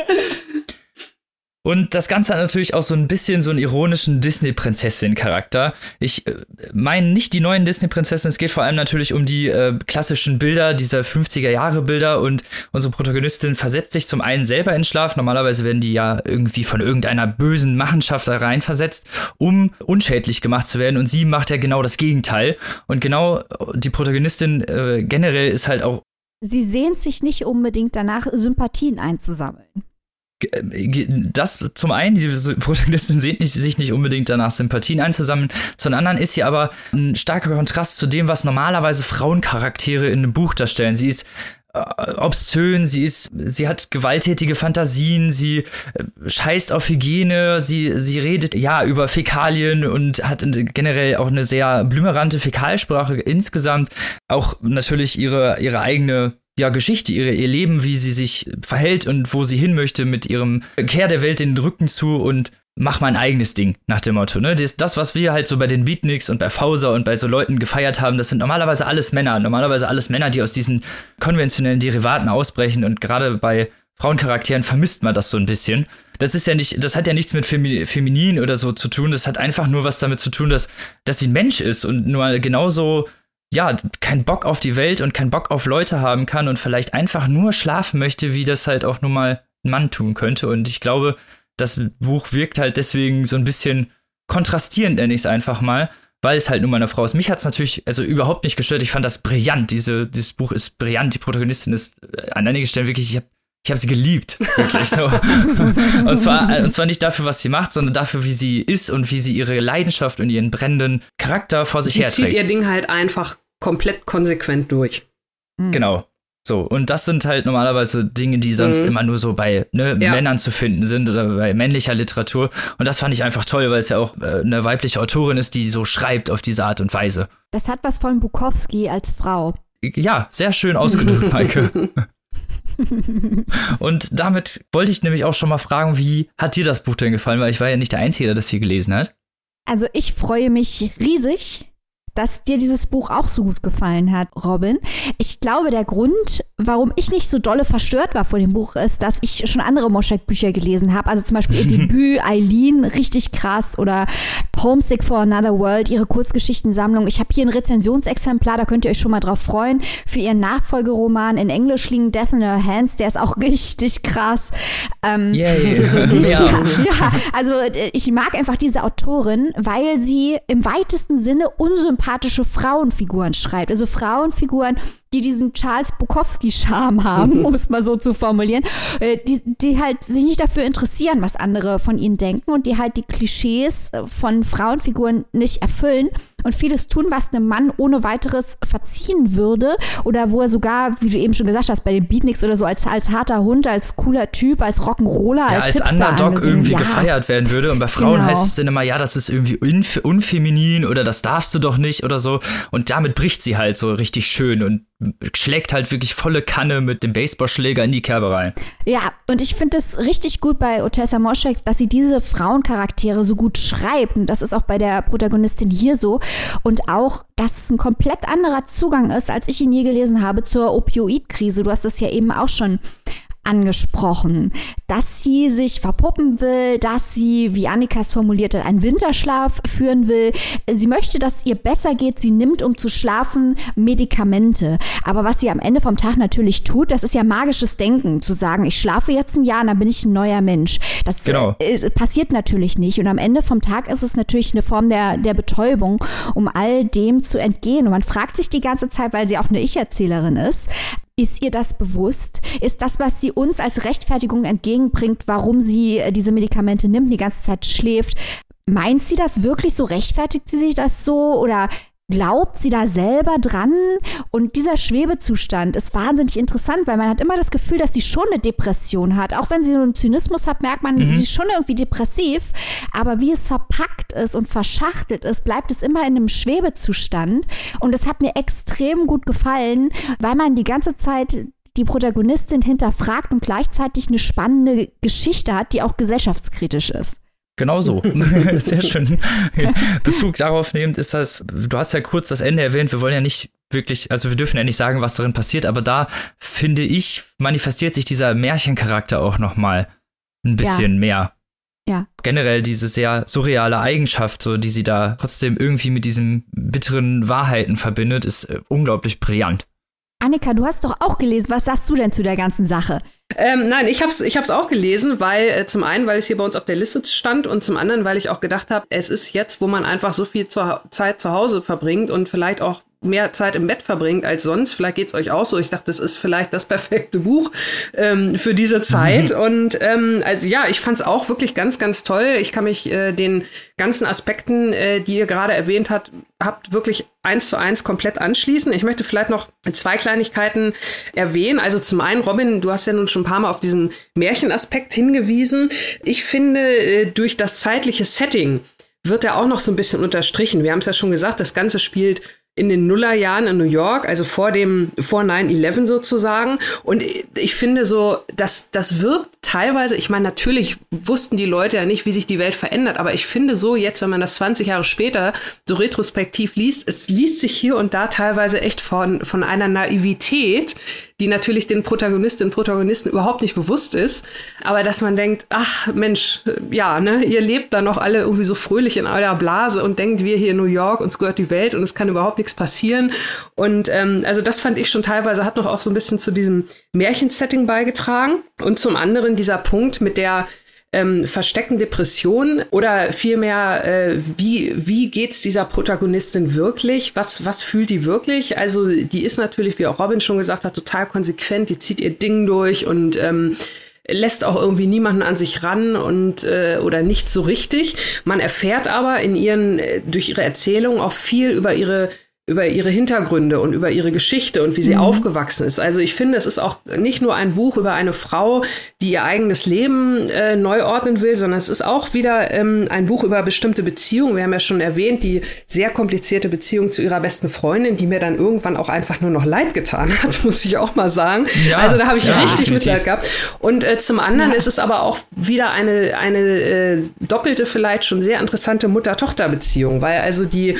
Und das Ganze hat natürlich auch so ein bisschen so einen ironischen Disney-Prinzessin-Charakter. Ich meine nicht die neuen Disney-Prinzessinnen, es geht vor allem natürlich um die klassischen Bilder, diese 50er-Jahre-Bilder, und unsere Protagonistin versetzt sich zum einen selber in Schlaf, normalerweise werden die ja irgendwie von irgendeiner bösen Machenschaft da rein versetzt, um unschädlich gemacht zu werden, und sie macht ja genau das Gegenteil. Und genau die Protagonistin generell ist halt auch... Sie sehnt sich nicht unbedingt danach, Sympathien einzusammeln. Das zum einen, die Protagonistin sehnt sich nicht unbedingt danach, Sympathien einzusammeln. Zum anderen ist sie aber ein starker Kontrast zu dem, was normalerweise Frauencharaktere in einem Buch darstellen. Sie ist obszön, sie hat gewalttätige Fantasien, sie scheißt auf Hygiene, sie redet ja über Fäkalien und hat generell auch eine sehr blümerante Fäkalsprache insgesamt. Auch natürlich ihre eigene Geschichte, ihr Leben, wie sie sich verhält und wo sie hin möchte mit ihrem Kehr der Welt den Rücken zu und mach mein eigenes Ding, nach dem Motto, ne? Das, was wir halt so bei den Beatniks und bei Fauser und bei so Leuten gefeiert haben, das sind normalerweise alles Männer, die aus diesen konventionellen Derivaten ausbrechen, und gerade bei Frauencharakteren vermisst man das so ein bisschen. Das ist ja nicht, das hat ja nichts mit Feminin oder so zu tun, das hat einfach nur was damit zu tun, dass sie ein Mensch ist und nur genauso keinen Bock auf die Welt und keinen Bock auf Leute haben kann und vielleicht einfach nur schlafen möchte, wie das halt auch nur mal ein Mann tun könnte. Und ich glaube, das Buch wirkt halt deswegen so ein bisschen kontrastierend, nenne ich es einfach mal, weil es halt nur mal eine Frau ist. Mich hat es natürlich überhaupt nicht gestört. Ich fand das brillant. Dieses Buch ist brillant. Die Protagonistin ist an einigen Stellen wirklich, ich habe sie geliebt, wirklich so. Und zwar nicht dafür, was sie macht, sondern dafür, wie sie ist und wie sie ihre Leidenschaft und ihren brennenden Charakter vor sich herträgt. Sie zieht ihr Ding halt einfach komplett konsequent durch. Mhm. Genau. So, und das sind halt normalerweise Dinge, die sonst immer nur so bei Männern zu finden sind oder bei männlicher Literatur. Und das fand ich einfach toll, weil es ja auch eine weibliche Autorin ist, die so schreibt auf diese Art und Weise. Das hat was von Bukowski als Frau. Ja, sehr schön ausgedrückt, Maike. Und damit wollte ich nämlich auch schon mal fragen, wie hat dir das Buch denn gefallen? Weil ich war ja nicht der Einzige, der das hier gelesen hat. Also ich freue mich riesig, dass dir dieses Buch auch so gut gefallen hat, Robin. Ich glaube, der Grund, warum ich nicht so dolle verstört war von dem Buch, ist, dass ich schon andere Moshfegh-Bücher gelesen habe. Also zum Beispiel ihr Debüt, Eileen, richtig krass, oder Homesick for Another World, ihre Kurzgeschichtensammlung. Ich habe hier ein Rezensionsexemplar, da könnt ihr euch schon mal drauf freuen, für ihren Nachfolgeroman in Englisch liegen, Death in Her Hands, der ist auch richtig krass. Also ich mag einfach diese Autorin, weil sie im weitesten Sinne unsympathische Frauenfiguren schreibt. Also Frauenfiguren, die diesen Charles Bukowski-Charme haben, um es mal so zu formulieren, die halt sich nicht dafür interessieren, was andere von ihnen denken, und die halt die Klischees von Frauenfiguren nicht erfüllen und vieles tun, was einem Mann ohne weiteres verziehen würde oder wo er sogar, wie du eben schon gesagt hast, bei den Beatniks oder so als harter Hund, als cooler Typ, als Rock'n'Roller, als Hipster Underdog irgendwie gefeiert werden würde und bei Frauen heißt es dann immer, ja, das ist irgendwie unfeminin oder das darfst du doch nicht oder so und damit bricht sie halt so richtig schön und schlägt halt wirklich volle Kanne mit dem Baseballschläger in die Kerbe rein. Ja, und ich finde es richtig gut bei Ottessa Moshfegh, dass sie diese Frauencharaktere so gut schreibt. Und das ist auch bei der Protagonistin hier so. Und auch, dass es ein komplett anderer Zugang ist, als ich ihn je gelesen habe, zur Opioidkrise. Du hast das ja eben auch schon angesprochen, dass sie sich verpuppen will, dass sie, wie Annika es formuliert hat, einen Winterschlaf führen will. Sie möchte, dass es ihr besser geht. Sie nimmt, um zu schlafen, Medikamente. Aber was sie am Ende vom Tag natürlich tut, das ist ja magisches Denken, zu sagen, ich schlafe jetzt ein Jahr und dann bin ich ein neuer Mensch. Das passiert natürlich nicht. Und am Ende vom Tag ist es natürlich eine Form der Betäubung, um all dem zu entgehen. Und man fragt sich die ganze Zeit, weil sie auch eine Ich-Erzählerin ist, ist ihr das bewusst? Ist das, was sie uns als Rechtfertigung entgegenbringt, warum sie diese Medikamente nimmt, die ganze Zeit schläft? Meint sie das wirklich so? Rechtfertigt sie sich das so? Oder glaubt sie da selber dran? Und dieser Schwebezustand ist wahnsinnig interessant, weil man hat immer das Gefühl, dass sie schon eine Depression hat. Auch wenn sie nur einen Zynismus hat, merkt man, sie ist schon irgendwie depressiv. Aber wie es verpackt ist und verschachtelt ist, bleibt es immer in einem Schwebezustand. Und es hat mir extrem gut gefallen, weil man die ganze Zeit die Protagonistin hinterfragt und gleichzeitig eine spannende Geschichte hat, die auch gesellschaftskritisch ist. Genau so. Sehr schön. Bezug darauf nehmend ist das, du hast ja kurz das Ende erwähnt, wir wollen ja nicht wirklich, also wir dürfen ja nicht sagen, was darin passiert, aber da, finde ich, manifestiert sich dieser Märchencharakter auch nochmal ein bisschen mehr. Ja. Generell diese sehr surreale Eigenschaft, so, die sie da trotzdem irgendwie mit diesen bitteren Wahrheiten verbindet, ist unglaublich brillant. Annika, du hast doch auch gelesen. Was sagst du denn zu der ganzen Sache? Nein, ich hab's auch gelesen, weil zum einen, weil es hier bei uns auf der Liste stand und zum anderen, weil ich auch gedacht habe, es ist jetzt, wo man einfach so viel Zeit zu Hause verbringt und vielleicht auch mehr Zeit im Bett verbringt als sonst. Vielleicht geht's euch auch so. Ich dachte, das ist vielleicht das perfekte Buch für diese Zeit. Und also ja, ich fand's auch wirklich ganz, ganz toll. Ich kann mich den ganzen Aspekten, die ihr gerade erwähnt habt, wirklich 1:1 komplett anschließen. Ich möchte vielleicht noch zwei Kleinigkeiten erwähnen. Also zum einen, Robin, du hast ja nun schon ein paar Mal auf diesen Märchenaspekt hingewiesen. Ich finde, durch das zeitliche Setting wird er auch noch so ein bisschen unterstrichen. Wir haben es ja schon gesagt, das Ganze spielt in den Nullerjahren in New York, also vor 9/11 sozusagen. Und ich finde so, das wirkt teilweise, ich meine, natürlich wussten die Leute ja nicht, wie sich die Welt verändert, aber ich finde so jetzt, wenn man das 20 Jahre später so retrospektiv liest, es liest sich hier und da teilweise echt von einer Naivität, die natürlich den Protagonistinnen und Protagonisten überhaupt nicht bewusst ist, aber dass man denkt, ach Mensch, ja, ne, ihr lebt da noch alle irgendwie so fröhlich in eurer Blase und denkt, wir hier in New York, uns gehört die Welt und es kann überhaupt nichts passieren. Und also das fand ich schon teilweise, hat noch auch so ein bisschen zu diesem Märchensetting beigetragen. Und zum anderen dieser Punkt mit der versteckten Depression oder vielmehr, wie geht's dieser Protagonistin wirklich? Was fühlt die wirklich? Also die ist natürlich, wie auch Robin schon gesagt hat, total konsequent, die zieht ihr Ding durch und lässt auch irgendwie niemanden an sich ran und oder nicht so richtig. Man erfährt aber durch ihre Erzählung auch viel über ihre Hintergründe und über ihre Geschichte und wie sie aufgewachsen ist. Also ich finde, es ist auch nicht nur ein Buch über eine Frau, die ihr eigenes Leben neu ordnen will, sondern es ist auch wieder ein Buch über bestimmte Beziehungen. Wir haben ja schon erwähnt, die sehr komplizierte Beziehung zu ihrer besten Freundin, die mir dann irgendwann auch einfach nur noch leid getan hat, muss ich auch mal sagen. Ja, also da habe ich richtig Mitleid gehabt. Und zum anderen ist es aber auch wieder eine doppelte, vielleicht schon sehr interessante Mutter-Tochter-Beziehung, weil also die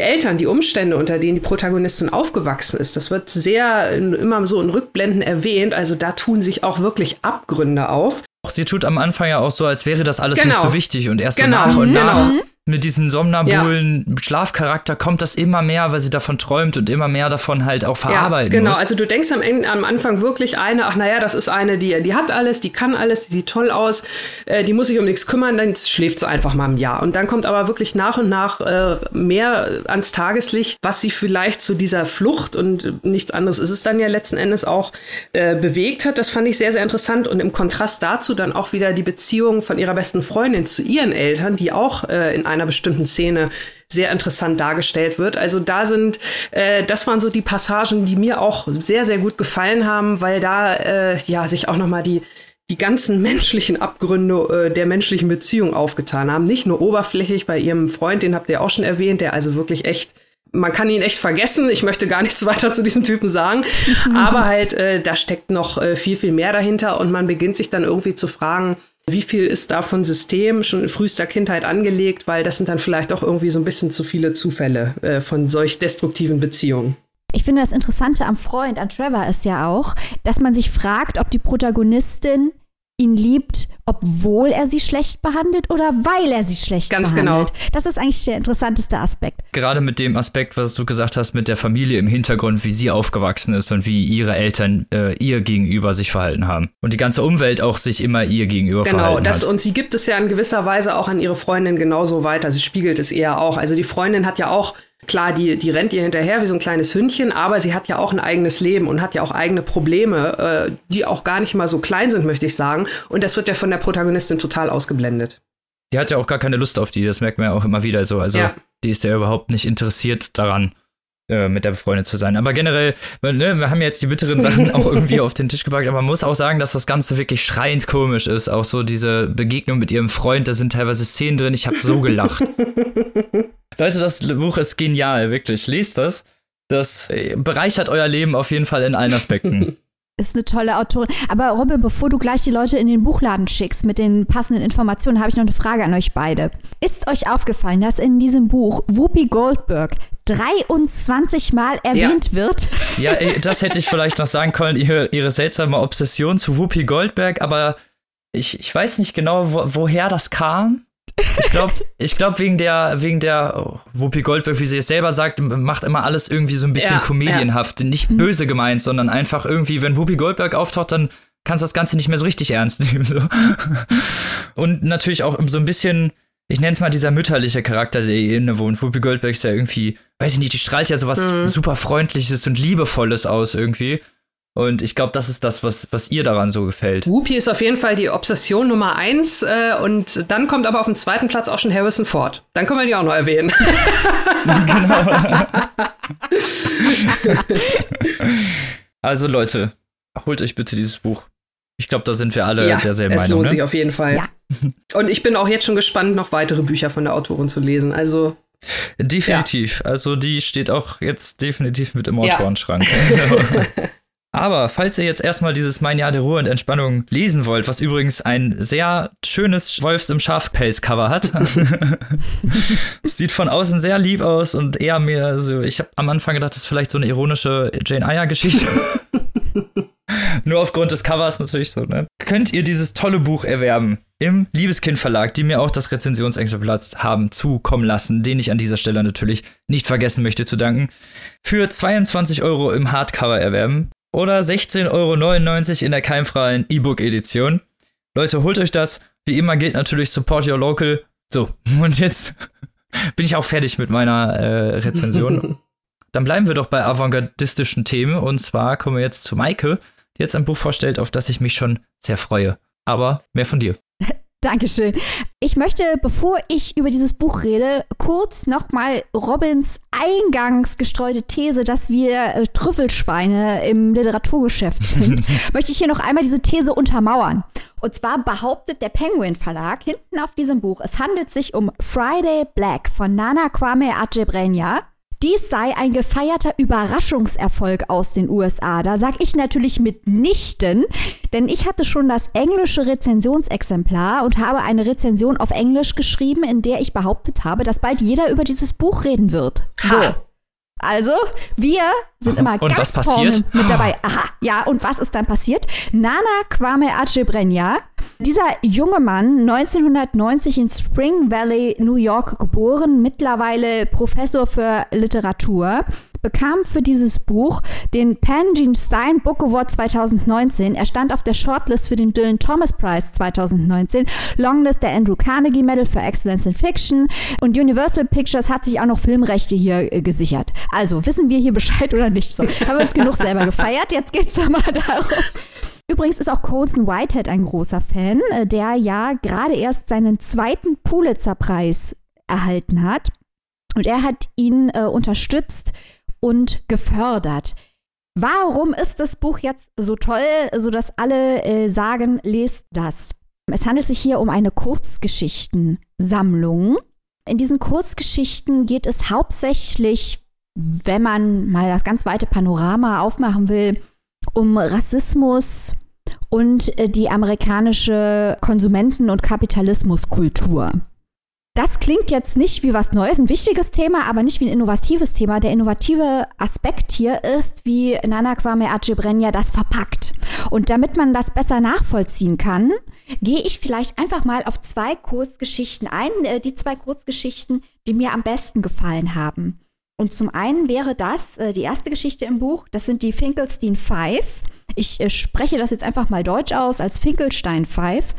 Eltern, die Umstände, unter denen die Protagonistin aufgewachsen ist, das wird immer so in Rückblenden erwähnt. Also da tun sich auch wirklich Abgründe auf. Sie tut am Anfang ja auch so, als wäre das alles nicht so wichtig. Und erst nach und nach mit diesem somnambulen Schlafcharakter kommt das immer mehr, weil sie davon träumt und immer mehr davon halt auch verarbeiten muss. Also du denkst am Anfang wirklich das ist eine, die hat alles, die kann alles, die sieht toll aus, die muss sich um nichts kümmern, dann schläft sie einfach mal im Jahr. Und dann kommt aber wirklich nach und nach mehr ans Tageslicht, was sie vielleicht zu dieser Flucht und nichts anderes ist es dann ja letzten Endes auch bewegt hat. Das fand ich sehr, sehr interessant. Und im Kontrast dazu dann auch wieder die Beziehung von ihrer besten Freundin zu ihren Eltern, die auch in einer bestimmten Szene sehr interessant dargestellt wird. Also da sind, das waren so die Passagen, die mir auch sehr, sehr gut gefallen haben, weil da ja sich auch nochmal die ganzen menschlichen Abgründe der menschlichen Beziehung aufgetan haben. Nicht nur oberflächlich bei ihrem Freund, den habt ihr auch schon erwähnt, der also wirklich echt, man kann ihn echt vergessen. Ich möchte gar nichts weiter zu diesem Typen sagen. Aber halt, da steckt noch viel, viel mehr dahinter. Und man beginnt sich dann irgendwie zu fragen, wie viel ist da von System schon in frühester Kindheit angelegt? Weil das sind dann vielleicht auch irgendwie so ein bisschen zu viele Zufälle von solch destruktiven Beziehungen. Ich finde, das Interessante am Freund, an Trevor, ist ja auch, dass man sich fragt, ob die Protagonistin ihn liebt, obwohl er sie schlecht behandelt oder weil er sie schlecht behandelt. Ganz genau. Das ist eigentlich der interessanteste Aspekt. Gerade mit dem Aspekt, was du gesagt hast, mit der Familie im Hintergrund, wie sie aufgewachsen ist und wie ihre Eltern ihr gegenüber sich verhalten haben. Und die ganze Umwelt auch sich immer ihr gegenüber verhalten hat. Genau, und sie gibt es ja in gewisser Weise auch an ihre Freundin genauso weiter. Sie spiegelt es eher auch. Also die Freundin hat ja auch, klar, die rennt ihr hinterher wie so ein kleines Hündchen, aber sie hat ja auch ein eigenes Leben und hat ja auch eigene Probleme, die auch gar nicht mal so klein sind, möchte ich sagen. Und das wird ja von der Protagonistin total ausgeblendet. Die hat ja auch gar keine Lust auf die, das merkt man ja auch immer wieder so. Also ja. Die ist ja überhaupt nicht interessiert daran, mit der befreundet zu sein. Aber generell, wir haben jetzt die bitteren Sachen auch irgendwie auf den Tisch gepackt, aber man muss auch sagen, dass das Ganze wirklich schreiend komisch ist. Auch so diese Begegnung mit ihrem Freund, da sind teilweise Szenen drin, ich habe so gelacht. Leute, das Buch ist genial, wirklich. Lest das. Das bereichert euer Leben auf jeden Fall in allen Aspekten. Ist eine tolle Autorin. Aber Robin, bevor du gleich die Leute in den Buchladen schickst mit den passenden Informationen, habe ich noch eine Frage an euch beide. Ist euch aufgefallen, dass in diesem Buch Whoopi Goldberg 23 Mal erwähnt wird? Ja, das hätte ich vielleicht noch sagen können, ihre seltsame Obsession zu Whoopi Goldberg, aber ich weiß nicht genau, woher das kam. Ich glaube, wegen der Whoopi Goldberg, wie sie es selber sagt, macht immer alles irgendwie so ein bisschen comedienhaft. Nicht böse gemeint, sondern einfach irgendwie, wenn Whoopi Goldberg auftaucht, dann kannst du das Ganze nicht mehr so richtig ernst nehmen. So. Und natürlich auch so ein bisschen, ich nenne es mal dieser mütterliche Charakter, der ihr innewohnt. Whoopi Goldberg ist ja irgendwie, weiß ich nicht, die strahlt ja sowas super Freundliches und Liebevolles aus irgendwie. Und ich glaube, das ist das, was ihr daran so gefällt. Whoopi ist auf jeden Fall die Obsession Nummer 1. Und dann kommt aber auf dem zweiten Platz auch schon Harrison Ford. Dann können wir die auch noch erwähnen. Genau. Also Leute, holt euch bitte dieses Buch. Ich glaube, da sind wir alle derselben Meinung. Es lohnt sich auf jeden Fall. Ja. Und ich bin auch jetzt schon gespannt, noch weitere Bücher von der Autorin zu lesen. Also definitiv. Ja. Also die steht auch jetzt definitiv mit im Autorenschrank. Ja. Aber falls ihr jetzt erstmal dieses Mein Jahr der Ruhe und Entspannung lesen wollt, was übrigens ein sehr schönes Wolfs im Schafpelz-Cover hat. Sieht von außen sehr lieb aus und eher mehr so, ich habe am Anfang gedacht, das ist vielleicht so eine ironische Jane-Eyre-Geschichte. Nur aufgrund des Covers natürlich so, ne? Könnt ihr dieses tolle Buch erwerben im Liebeskind Verlag, die mir auch das Rezensionsexemplar haben zukommen lassen, den ich an dieser Stelle natürlich nicht vergessen möchte zu danken. Für 22 € im Hardcover erwerben. Oder 16,99 € in der keimfreien E-Book-Edition. Leute, holt euch das. Wie immer gilt natürlich Support Your Local. So, und jetzt bin ich auch fertig mit meiner Rezension. Dann bleiben wir doch bei avantgardistischen Themen. Und zwar kommen wir jetzt zu Maike, die jetzt ein Buch vorstellt, auf das ich mich schon sehr freue. Aber mehr von dir. Dankeschön. Ich möchte, bevor ich über dieses Buch rede, kurz nochmal Robins eingangs gestreute These, dass wir Trüffelschweine im Literaturgeschäft sind, möchte ich hier noch einmal diese These untermauern. Und zwar behauptet der Penguin Verlag hinten auf diesem Buch, es handelt sich um Friday Black von Nana Kwame Adjei-Brenyah. Dies sei ein gefeierter Überraschungserfolg aus den USA. Da sage ich natürlich mitnichten, denn ich hatte schon das englische Rezensionsexemplar und habe eine Rezension auf Englisch geschrieben, in der ich behauptet habe, dass bald jeder über dieses Buch reden wird. So. Also, wir sind immer ganz vorne mit dabei. Aha, ja, und was ist dann passiert? Nana Kwame Adjei-Brenyah, dieser junge Mann, 1990 in Spring Valley, New York geboren, mittlerweile Professor für Literatur, bekam für dieses Buch den Jean Stein Book Award 2019. Er stand auf der Shortlist für den Dylan-Thomas-Prize 2019, Longlist der Andrew Carnegie Medal for Excellence in Fiction und Universal Pictures hat sich auch noch Filmrechte hier gesichert. Also, wissen wir hier Bescheid oder nicht? So, haben wir uns genug selber gefeiert, jetzt geht's doch mal darum. Übrigens ist auch Colson Whitehead ein großer Fan, der ja gerade erst seinen zweiten Pulitzer-Preis erhalten hat. Und er hat ihn unterstützt und gefördert. Warum ist das Buch jetzt so toll, sodass alle sagen, lest das? Es handelt sich hier um eine Kurzgeschichtensammlung. In diesen Kurzgeschichten geht es hauptsächlich, wenn man mal das ganz weite Panorama aufmachen will, um Rassismus und die amerikanische Konsumenten- und Kapitalismuskultur. Das klingt jetzt nicht wie was Neues, ein wichtiges Thema, aber nicht wie ein innovatives Thema. Der innovative Aspekt hier ist, wie Nana Kwame Adjei-Brenyah das verpackt. Und damit man das besser nachvollziehen kann, gehe ich vielleicht einfach mal auf zwei Kurzgeschichten ein. Die zwei Kurzgeschichten, die mir am besten gefallen haben. Und zum einen wäre das die erste Geschichte im Buch, das sind die Finkelstein Five. Ich spreche das jetzt einfach mal deutsch aus als Finkelstein Five.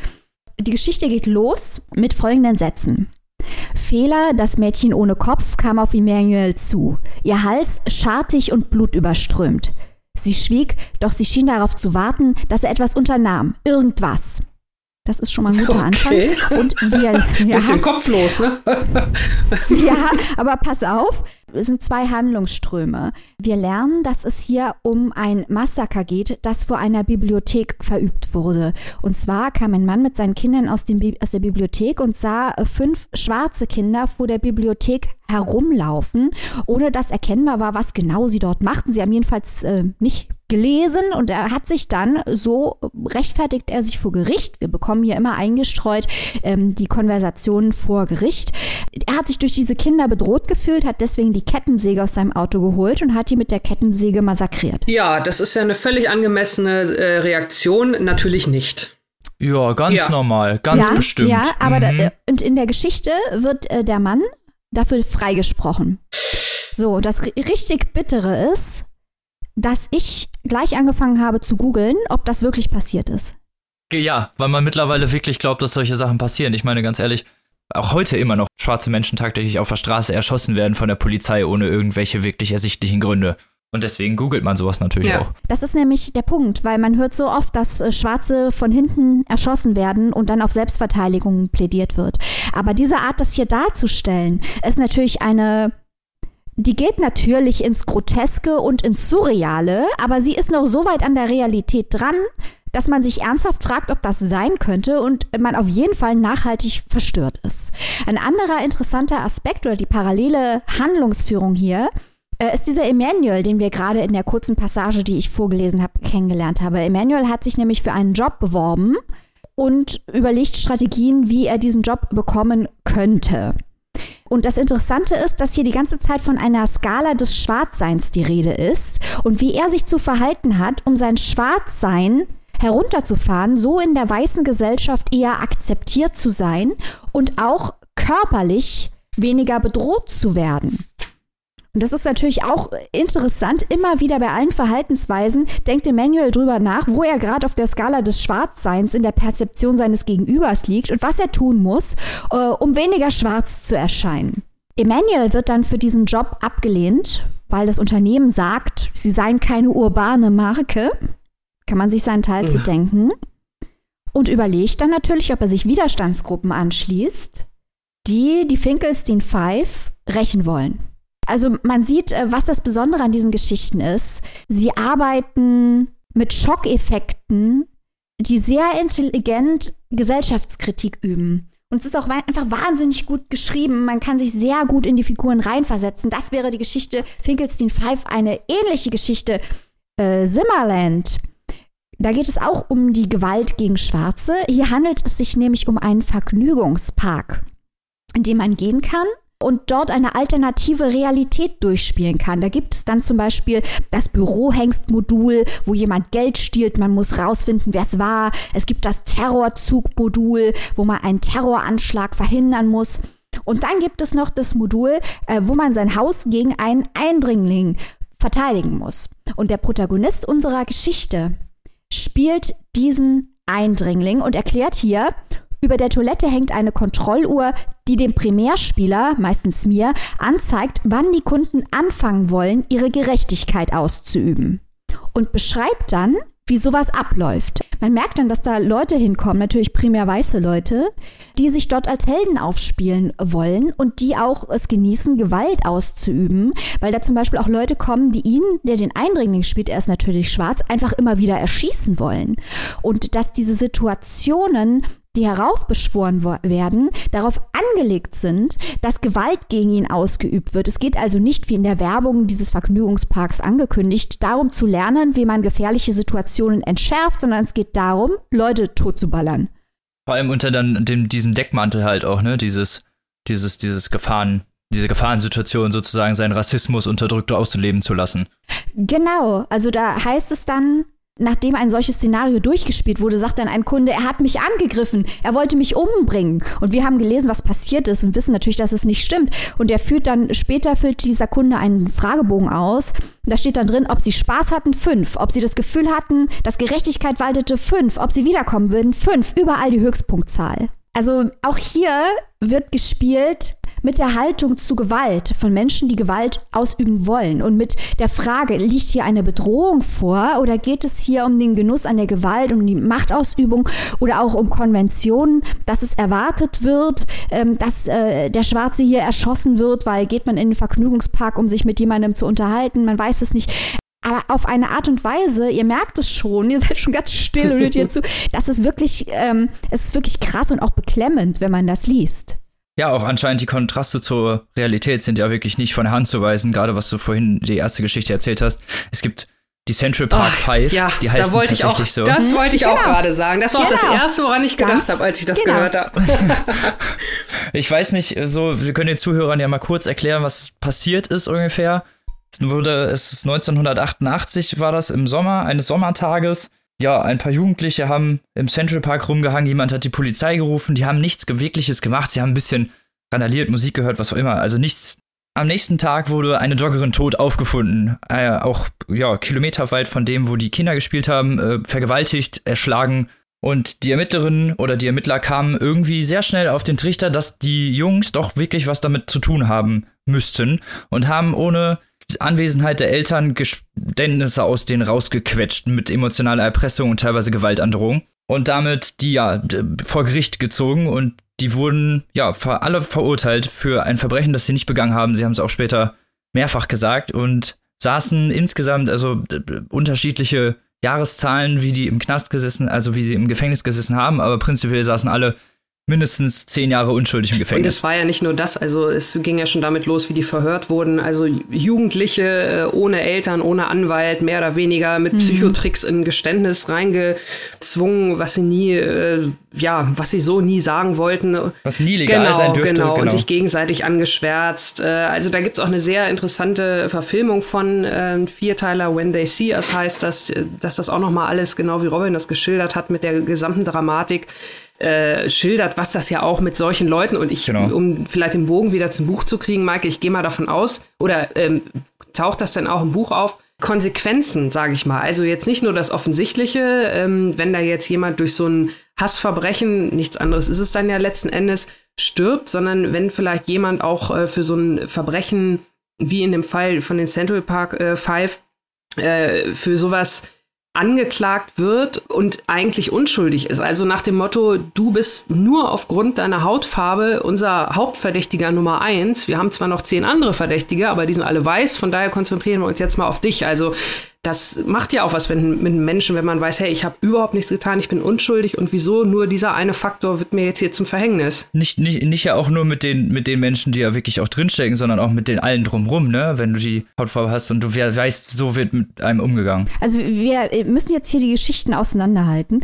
Die Geschichte geht los mit folgenden Sätzen. Fehler, das Mädchen ohne Kopf, kam auf Emmanuel zu. Ihr Hals schartig und blutüberströmt. Sie schwieg, doch sie schien darauf zu warten, dass er etwas unternahm. Irgendwas. Das ist schon mal ein guter Anfang. Und wir bisschen kopflos, ne? Ja, aber pass auf, es sind zwei Handlungsströme. Wir lernen, dass es hier um ein Massaker geht, das vor einer Bibliothek verübt wurde. Und zwar kam ein Mann mit seinen Kindern aus der Bibliothek und sah 5 schwarze Kinder vor der Bibliothek herumlaufen, ohne dass erkennbar war, was genau sie dort machten. Sie haben jedenfalls nicht gelesen und er hat sich dann, so rechtfertigt er sich vor Gericht, wir bekommen hier immer eingestreut die Konversationen vor Gericht, er hat sich durch diese Kinder bedroht gefühlt, hat deswegen die Kettensäge aus seinem Auto geholt und hat die mit der Kettensäge massakriert. Ja, das ist ja eine völlig angemessene Reaktion, natürlich nicht. Ja, ganz normal, ganz bestimmt. Ja, aber und in der Geschichte wird der Mann dafür freigesprochen. So, das richtig Bittere ist, dass ich gleich angefangen habe zu googeln, ob das wirklich passiert ist. Ja, weil man mittlerweile wirklich glaubt, dass solche Sachen passieren. Ich meine, ganz ehrlich, auch heute immer noch schwarze Menschen tagtäglich auf der Straße erschossen werden von der Polizei ohne irgendwelche wirklich ersichtlichen Gründe. Und deswegen googelt man sowas natürlich auch. Das ist nämlich der Punkt, weil man hört so oft, dass Schwarze von hinten erschossen werden und dann auf Selbstverteidigung plädiert wird. Aber diese Art, das hier darzustellen, ist natürlich eine... Die geht natürlich ins Groteske und ins Surreale, aber sie ist noch so weit an der Realität dran, dass man sich ernsthaft fragt, ob das sein könnte und man auf jeden Fall nachhaltig verstört ist. Ein anderer interessanter Aspekt oder die parallele Handlungsführung hier ist dieser Emmanuel, den wir gerade in der kurzen Passage, die ich vorgelesen habe, kennengelernt haben. Emmanuel hat sich nämlich für einen Job beworben und überlegt Strategien, wie er diesen Job bekommen könnte. Und das Interessante ist, dass hier die ganze Zeit von einer Skala des Schwarzseins die Rede ist und wie er sich zu verhalten hat, um sein Schwarzsein herunterzufahren, so in der weißen Gesellschaft eher akzeptiert zu sein und auch körperlich weniger bedroht zu werden. Und das ist natürlich auch interessant, immer wieder bei allen Verhaltensweisen denkt Emmanuel drüber nach, wo er gerade auf der Skala des Schwarzseins in der Perzeption seines Gegenübers liegt und was er tun muss, um weniger schwarz zu erscheinen. Emmanuel wird dann für diesen Job abgelehnt, weil das Unternehmen sagt, sie seien keine urbane Marke. Kann man sich seinen Teil zu denken. Und überlegt dann natürlich, ob er sich Widerstandsgruppen anschließt, die Finkelstein Five rächen wollen. Also man sieht, was das Besondere an diesen Geschichten ist. Sie arbeiten mit Schockeffekten, die sehr intelligent Gesellschaftskritik üben. Und es ist auch einfach wahnsinnig gut geschrieben. Man kann sich sehr gut in die Figuren reinversetzen. Das wäre die Geschichte Finkelstein Five, eine ähnliche Geschichte. Zimmerland. Da geht es auch um die Gewalt gegen Schwarze. Hier handelt es sich nämlich um einen Vergnügungspark, in dem man gehen kann und dort eine alternative Realität durchspielen kann. Da gibt es dann zum Beispiel das Bürohengstmodul, wo jemand Geld stiehlt, man muss rausfinden, wer es war. Es gibt das Terrorzugmodul, wo man einen Terroranschlag verhindern muss. Und dann gibt es noch das Modul, wo man sein Haus gegen einen Eindringling verteidigen muss. Und der Protagonist unserer Geschichte spielt diesen Eindringling und erklärt hier, über der Toilette hängt eine Kontrolluhr, die dem Primärspieler, meistens mir, anzeigt, wann die Kunden anfangen wollen, ihre Gerechtigkeit auszuüben. Und beschreibt dann, wie sowas abläuft. Man merkt dann, dass da Leute hinkommen, natürlich primär weiße Leute, die sich dort als Helden aufspielen wollen und die auch es genießen, Gewalt auszuüben, weil da zum Beispiel auch Leute kommen, die ihn, der den Eindringling spielt, er ist natürlich schwarz, einfach immer wieder erschießen wollen. Und dass diese Situationen, die heraufbeschworen werden, darauf angelegt sind, dass Gewalt gegen ihn ausgeübt wird. Es geht also nicht, wie in der Werbung dieses Vergnügungsparks angekündigt, darum zu lernen, wie man gefährliche Situationen entschärft, sondern es geht darum, Leute totzuballern. Vor allem unter dann diesem Deckmantel halt auch, ne, dieses Gefahren, diese Gefahrensituation sozusagen, seinen Rassismus unterdrückt auszuleben zu lassen. Genau, also da heißt es dann, nachdem ein solches Szenario durchgespielt wurde, sagt dann ein Kunde, er hat mich angegriffen, er wollte mich umbringen. Und wir haben gelesen, was passiert ist und wissen natürlich, dass es nicht stimmt. Und später füllt dieser Kunde einen Fragebogen aus. Und da steht dann drin, ob sie Spaß hatten, 5. Ob sie das Gefühl hatten, dass Gerechtigkeit waltete, 5. Ob sie wiederkommen würden, 5. Überall die Höchstpunktzahl. Also auch hier wird gespielt mit der Haltung zu Gewalt von Menschen, die Gewalt ausüben wollen. Und mit der Frage, liegt hier eine Bedrohung vor oder geht es hier um den Genuss an der Gewalt, um die Machtausübung oder auch um Konventionen, dass es erwartet wird, dass der Schwarze hier erschossen wird, weil geht man in den Vergnügungspark, um sich mit jemandem zu unterhalten, man weiß es nicht. Aber auf eine Art und Weise, ihr merkt es schon, ihr seid schon ganz still und hört hier zu, das ist wirklich, es ist wirklich krass und auch beklemmend, wenn man das liest. Ja, auch anscheinend die Kontraste zur Realität sind ja wirklich nicht von der Hand zu weisen, gerade was du vorhin die erste Geschichte erzählt hast. Es gibt die Central Park 5, ja, die heißen tatsächlich auch, so. Das wollte ich auch gerade sagen. Das war auch das Erste, woran ich gedacht habe, als ich das gehört habe. Ich weiß nicht, so, wir können den Zuhörern ja mal kurz erklären, was passiert ist ungefähr. Es ist 1988 war das im Sommer, eines Sommertages. Ja, ein paar Jugendliche haben im Central Park rumgehangen, jemand hat die Polizei gerufen, die haben nichts Gewegliches gemacht, sie haben ein bisschen randaliert, Musik gehört, was auch immer, also nichts. Am nächsten Tag wurde eine Joggerin tot aufgefunden, auch kilometerweit von dem, wo die Kinder gespielt haben, vergewaltigt, erschlagen. Und die Ermittlerinnen oder die Ermittler kamen irgendwie sehr schnell auf den Trichter, dass die Jungs doch wirklich was damit zu tun haben müssten und haben ohne Anwesenheit der Eltern Geständnisse aus denen rausgequetscht mit emotionaler Erpressung und teilweise Gewaltandrohung und damit die vor Gericht gezogen und die wurden alle verurteilt für ein Verbrechen, das sie nicht begangen haben. Sie haben es auch später mehrfach gesagt und saßen insgesamt also unterschiedliche Jahreszahlen, wie die im Knast gesessen, also wie sie im Gefängnis gesessen haben, aber prinzipiell saßen alle mindestens 10 Jahre unschuldig im Gefängnis. Und es war ja nicht nur das, also es ging ja schon damit los, wie die verhört wurden, also Jugendliche ohne Eltern, ohne Anwalt, mehr oder weniger mit Psychotricks in Geständnis reingezwungen, was sie nie sagen wollten. Was nie legal sein dürfte. Genau, und sich gegenseitig angeschwärzt. Also da gibt's auch eine sehr interessante Verfilmung von Vierteiler, When They See Us heißt das, dass das auch nochmal alles, genau wie Robin das geschildert hat, mit der gesamten Dramatik, schildert, was das ja auch mit solchen Leuten und um vielleicht den Bogen wieder zum Buch zu kriegen, Maike, ich gehe mal davon aus, oder taucht das dann auch im Buch auf, Konsequenzen, sage ich mal. Also jetzt nicht nur das Offensichtliche, wenn da jetzt jemand durch so ein Hassverbrechen, nichts anderes ist es dann ja letzten Endes, stirbt, sondern wenn vielleicht jemand auch für so ein Verbrechen, wie in dem Fall von den Central Park 5, für sowas angeklagt wird und eigentlich unschuldig ist. Also nach dem Motto, du bist nur aufgrund deiner Hautfarbe unser Hauptverdächtiger Nummer 1. Wir haben zwar noch 10 andere Verdächtige, aber die sind alle weiß, von daher konzentrieren wir uns jetzt mal auf dich. Also das macht ja auch was mit einem Menschen, wenn man weiß, hey, ich habe überhaupt nichts getan, ich bin unschuldig und wieso nur dieser eine Faktor wird mir jetzt hier zum Verhängnis? Nicht ja auch nur mit den Menschen, die ja wirklich auch drinstecken, sondern auch mit den allen drumrum, ne? Wenn du die Hautfarbe hast und du weißt, so wird mit einem umgegangen. Also wir müssen jetzt hier die Geschichten auseinanderhalten.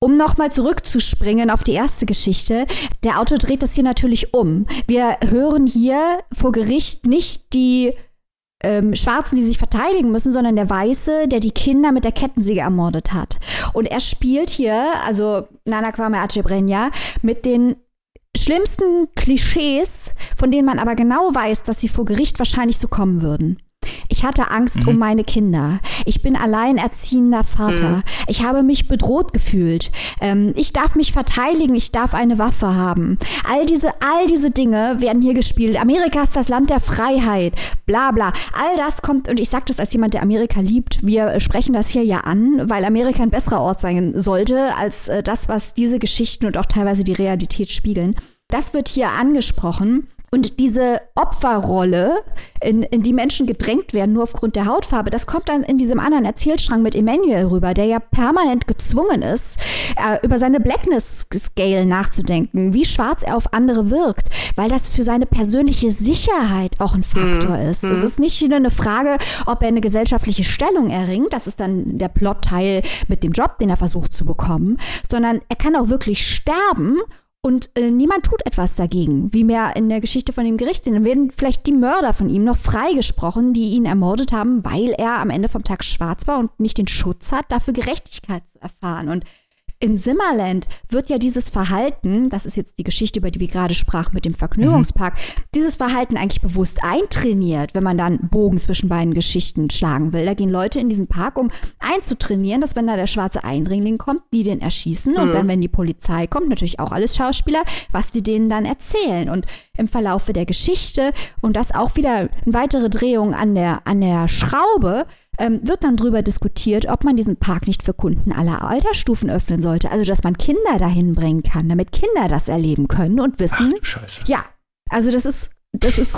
Um nochmal zurückzuspringen auf die erste Geschichte, der Autor dreht das hier natürlich um. Wir hören hier vor Gericht nicht die Schwarzen, die sich verteidigen müssen, sondern der Weiße, der die Kinder mit der Kettensäge ermordet hat. Und er spielt hier, also Nana Kwame Adjei-Brenyah, mit den schlimmsten Klischees, von denen man aber genau weiß, dass sie vor Gericht wahrscheinlich so kommen würden. Ich hatte Angst um meine Kinder. Ich bin alleinerziehender Vater. Mhm. Ich habe mich bedroht gefühlt. Ich darf mich verteidigen. Ich darf eine Waffe haben. All diese Dinge werden hier gespielt. Amerika ist das Land der Freiheit. Bla, bla. All das kommt, und ich sage das als jemand, der Amerika liebt. Wir sprechen das hier ja an, weil Amerika ein besserer Ort sein sollte als das, was diese Geschichten und auch teilweise die Realität spiegeln. Das wird hier angesprochen. Und diese Opferrolle, in die Menschen gedrängt werden, nur aufgrund der Hautfarbe, das kommt dann in diesem anderen Erzählstrang mit Emmanuel rüber, der ja permanent gezwungen ist, über seine Blackness-Scale nachzudenken, wie schwarz er auf andere wirkt, weil das für seine persönliche Sicherheit auch ein Faktor ist. Es ist nicht nur eine Frage, ob er eine gesellschaftliche Stellung erringt, das ist dann der Plotteil mit dem Job, den er versucht zu bekommen, sondern er kann auch wirklich sterben. Und niemand tut etwas dagegen, wie mehr in der Geschichte von dem Gericht sind. Dann werden vielleicht die Mörder von ihm noch freigesprochen, die ihn ermordet haben, weil er am Ende vom Tag schwarz war und nicht den Schutz hat, dafür Gerechtigkeit zu erfahren. Und in Simmerland wird ja dieses Verhalten, das ist jetzt die Geschichte, über die wir gerade sprachen mit dem Vergnügungspark, dieses Verhalten eigentlich bewusst eintrainiert, wenn man dann Bogen zwischen beiden Geschichten schlagen will. Da gehen Leute in diesen Park, um einzutrainieren, dass wenn da der schwarze Eindringling kommt, die den erschießen und dann, wenn die Polizei kommt, natürlich auch alles Schauspieler, was die denen dann erzählen. Und im Verlaufe der Geschichte, und das auch wieder eine weitere Drehung an der Schraube, wird dann drüber diskutiert, ob man diesen Park nicht für Kunden aller Altersstufen öffnen sollte. Also, dass man Kinder dahin bringen kann, damit Kinder das erleben können und wissen. Ach, du Scheiße. Ja, also das ist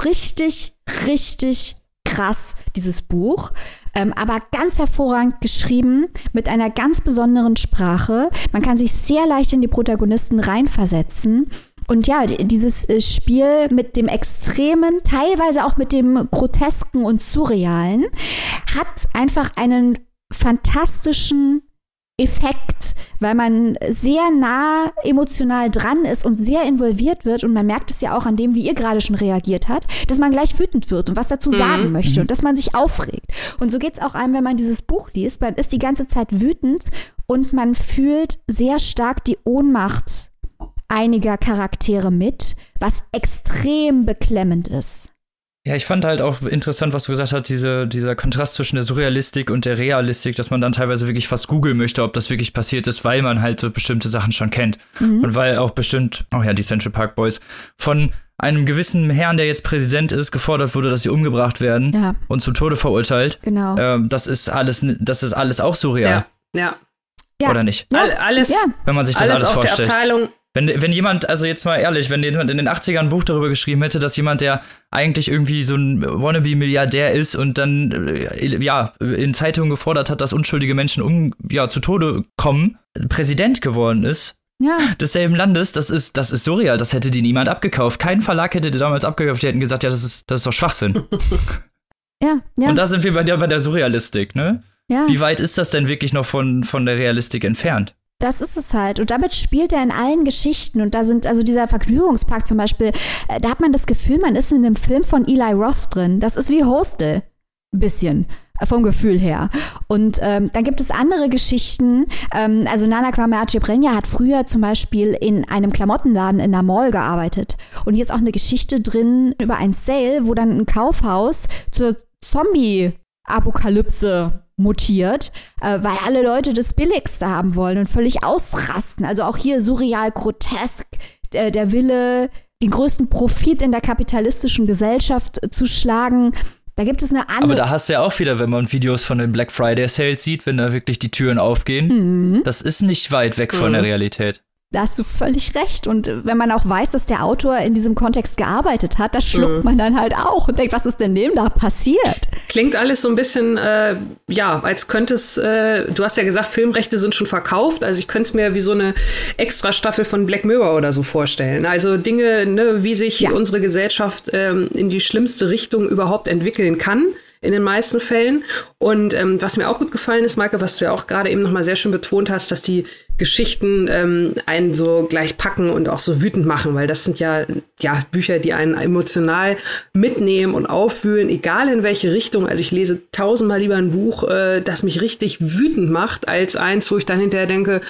richtig, richtig krass, dieses Buch. Aber ganz hervorragend geschrieben, mit einer ganz besonderen Sprache. Man kann sich sehr leicht in die Protagonisten reinversetzen. Und ja, dieses Spiel mit dem Extremen, teilweise auch mit dem Grotesken und Surrealen, hat einfach einen fantastischen Effekt, weil man sehr nah emotional dran ist und sehr involviert wird. Und man merkt es ja auch an dem, wie ihr gerade schon reagiert habt, dass man gleich wütend wird und was dazu sagen möchte und dass man sich aufregt. Und so geht's auch einem, wenn man dieses Buch liest. Man ist die ganze Zeit wütend und man fühlt sehr stark die Ohnmacht einiger Charaktere mit, was extrem beklemmend ist. Ja, ich fand halt auch interessant, was du gesagt hast, dieser Kontrast zwischen der Surrealistik und der Realistik, dass man dann teilweise wirklich fast googeln möchte, ob das wirklich passiert ist, weil man halt so bestimmte Sachen schon kennt. Mhm. Und weil auch bestimmt, die Central Park Boys von einem gewissen Herrn, der jetzt Präsident ist, gefordert wurde, dass sie umgebracht werden und zum Tode verurteilt. Genau. Das ist alles auch surreal. Ja. Oder nicht? Ja. Alles, wenn man sich das alles vorstellt. Aus der Abteilung. Wenn jemand, also jetzt mal ehrlich, wenn jemand in den 80ern ein Buch darüber geschrieben hätte, dass jemand, der eigentlich irgendwie so ein Wannabe-Milliardär ist und dann, in Zeitungen gefordert hat, dass unschuldige Menschen zu Tode kommen, Präsident geworden ist, desselben Landes, das ist surreal, das hätte die niemand abgekauft. Kein Verlag hätte die damals abgekauft, die hätten gesagt, das ist doch Schwachsinn. Ja. Und da sind wir bei der Surrealistik, ne? Ja. Wie weit ist das denn wirklich noch von der Realistik entfernt? Das ist es halt. Und damit spielt er in allen Geschichten. Und da sind, also dieser Vergnügungspark zum Beispiel, da hat man das Gefühl, man ist in einem Film von Eli Roth drin. Das ist wie Hostel. Ein bisschen. Vom Gefühl her. Und dann gibt es andere Geschichten. Also Nana Kwame Adjei-Brenyah hat früher zum Beispiel in einem Klamottenladen in der Mall gearbeitet. Und hier ist auch eine Geschichte drin über ein Sale, wo dann ein Kaufhaus zur Zombie-Apokalypse mutiert, weil alle Leute das Billigste haben wollen und völlig ausrasten. Also auch hier surreal, grotesk, der Wille, den größten Profit in der kapitalistischen Gesellschaft zu schlagen. Da gibt es eine andere... Aber da hast du ja auch wieder, wenn man Videos von den Black Friday Sales sieht, wenn da wirklich die Türen aufgehen, das ist nicht weit weg von der Realität. Da hast du völlig recht. Und wenn man auch weiß, dass der Autor in diesem Kontext gearbeitet hat, das schluckt man dann halt auch und denkt, was ist denn dem da passiert? Klingt alles so ein bisschen, als könnte es, du hast ja gesagt, Filmrechte sind schon verkauft. Also ich könnte es mir wie so eine Extrastaffel von Black Mirror oder so vorstellen. Also Dinge, ne, wie sich unsere Gesellschaft in die schlimmste Richtung überhaupt entwickeln kann. In den meisten Fällen. Und was mir auch gut gefallen ist, Maike, was du ja auch gerade eben nochmal sehr schön betont hast, dass die Geschichten einen so gleich packen und auch so wütend machen, weil das sind ja Bücher, die einen emotional mitnehmen und aufwühlen, egal in welche Richtung. Also ich lese 1000-mal lieber ein Buch, das mich richtig wütend macht, als eins, wo ich dann hinterher denke,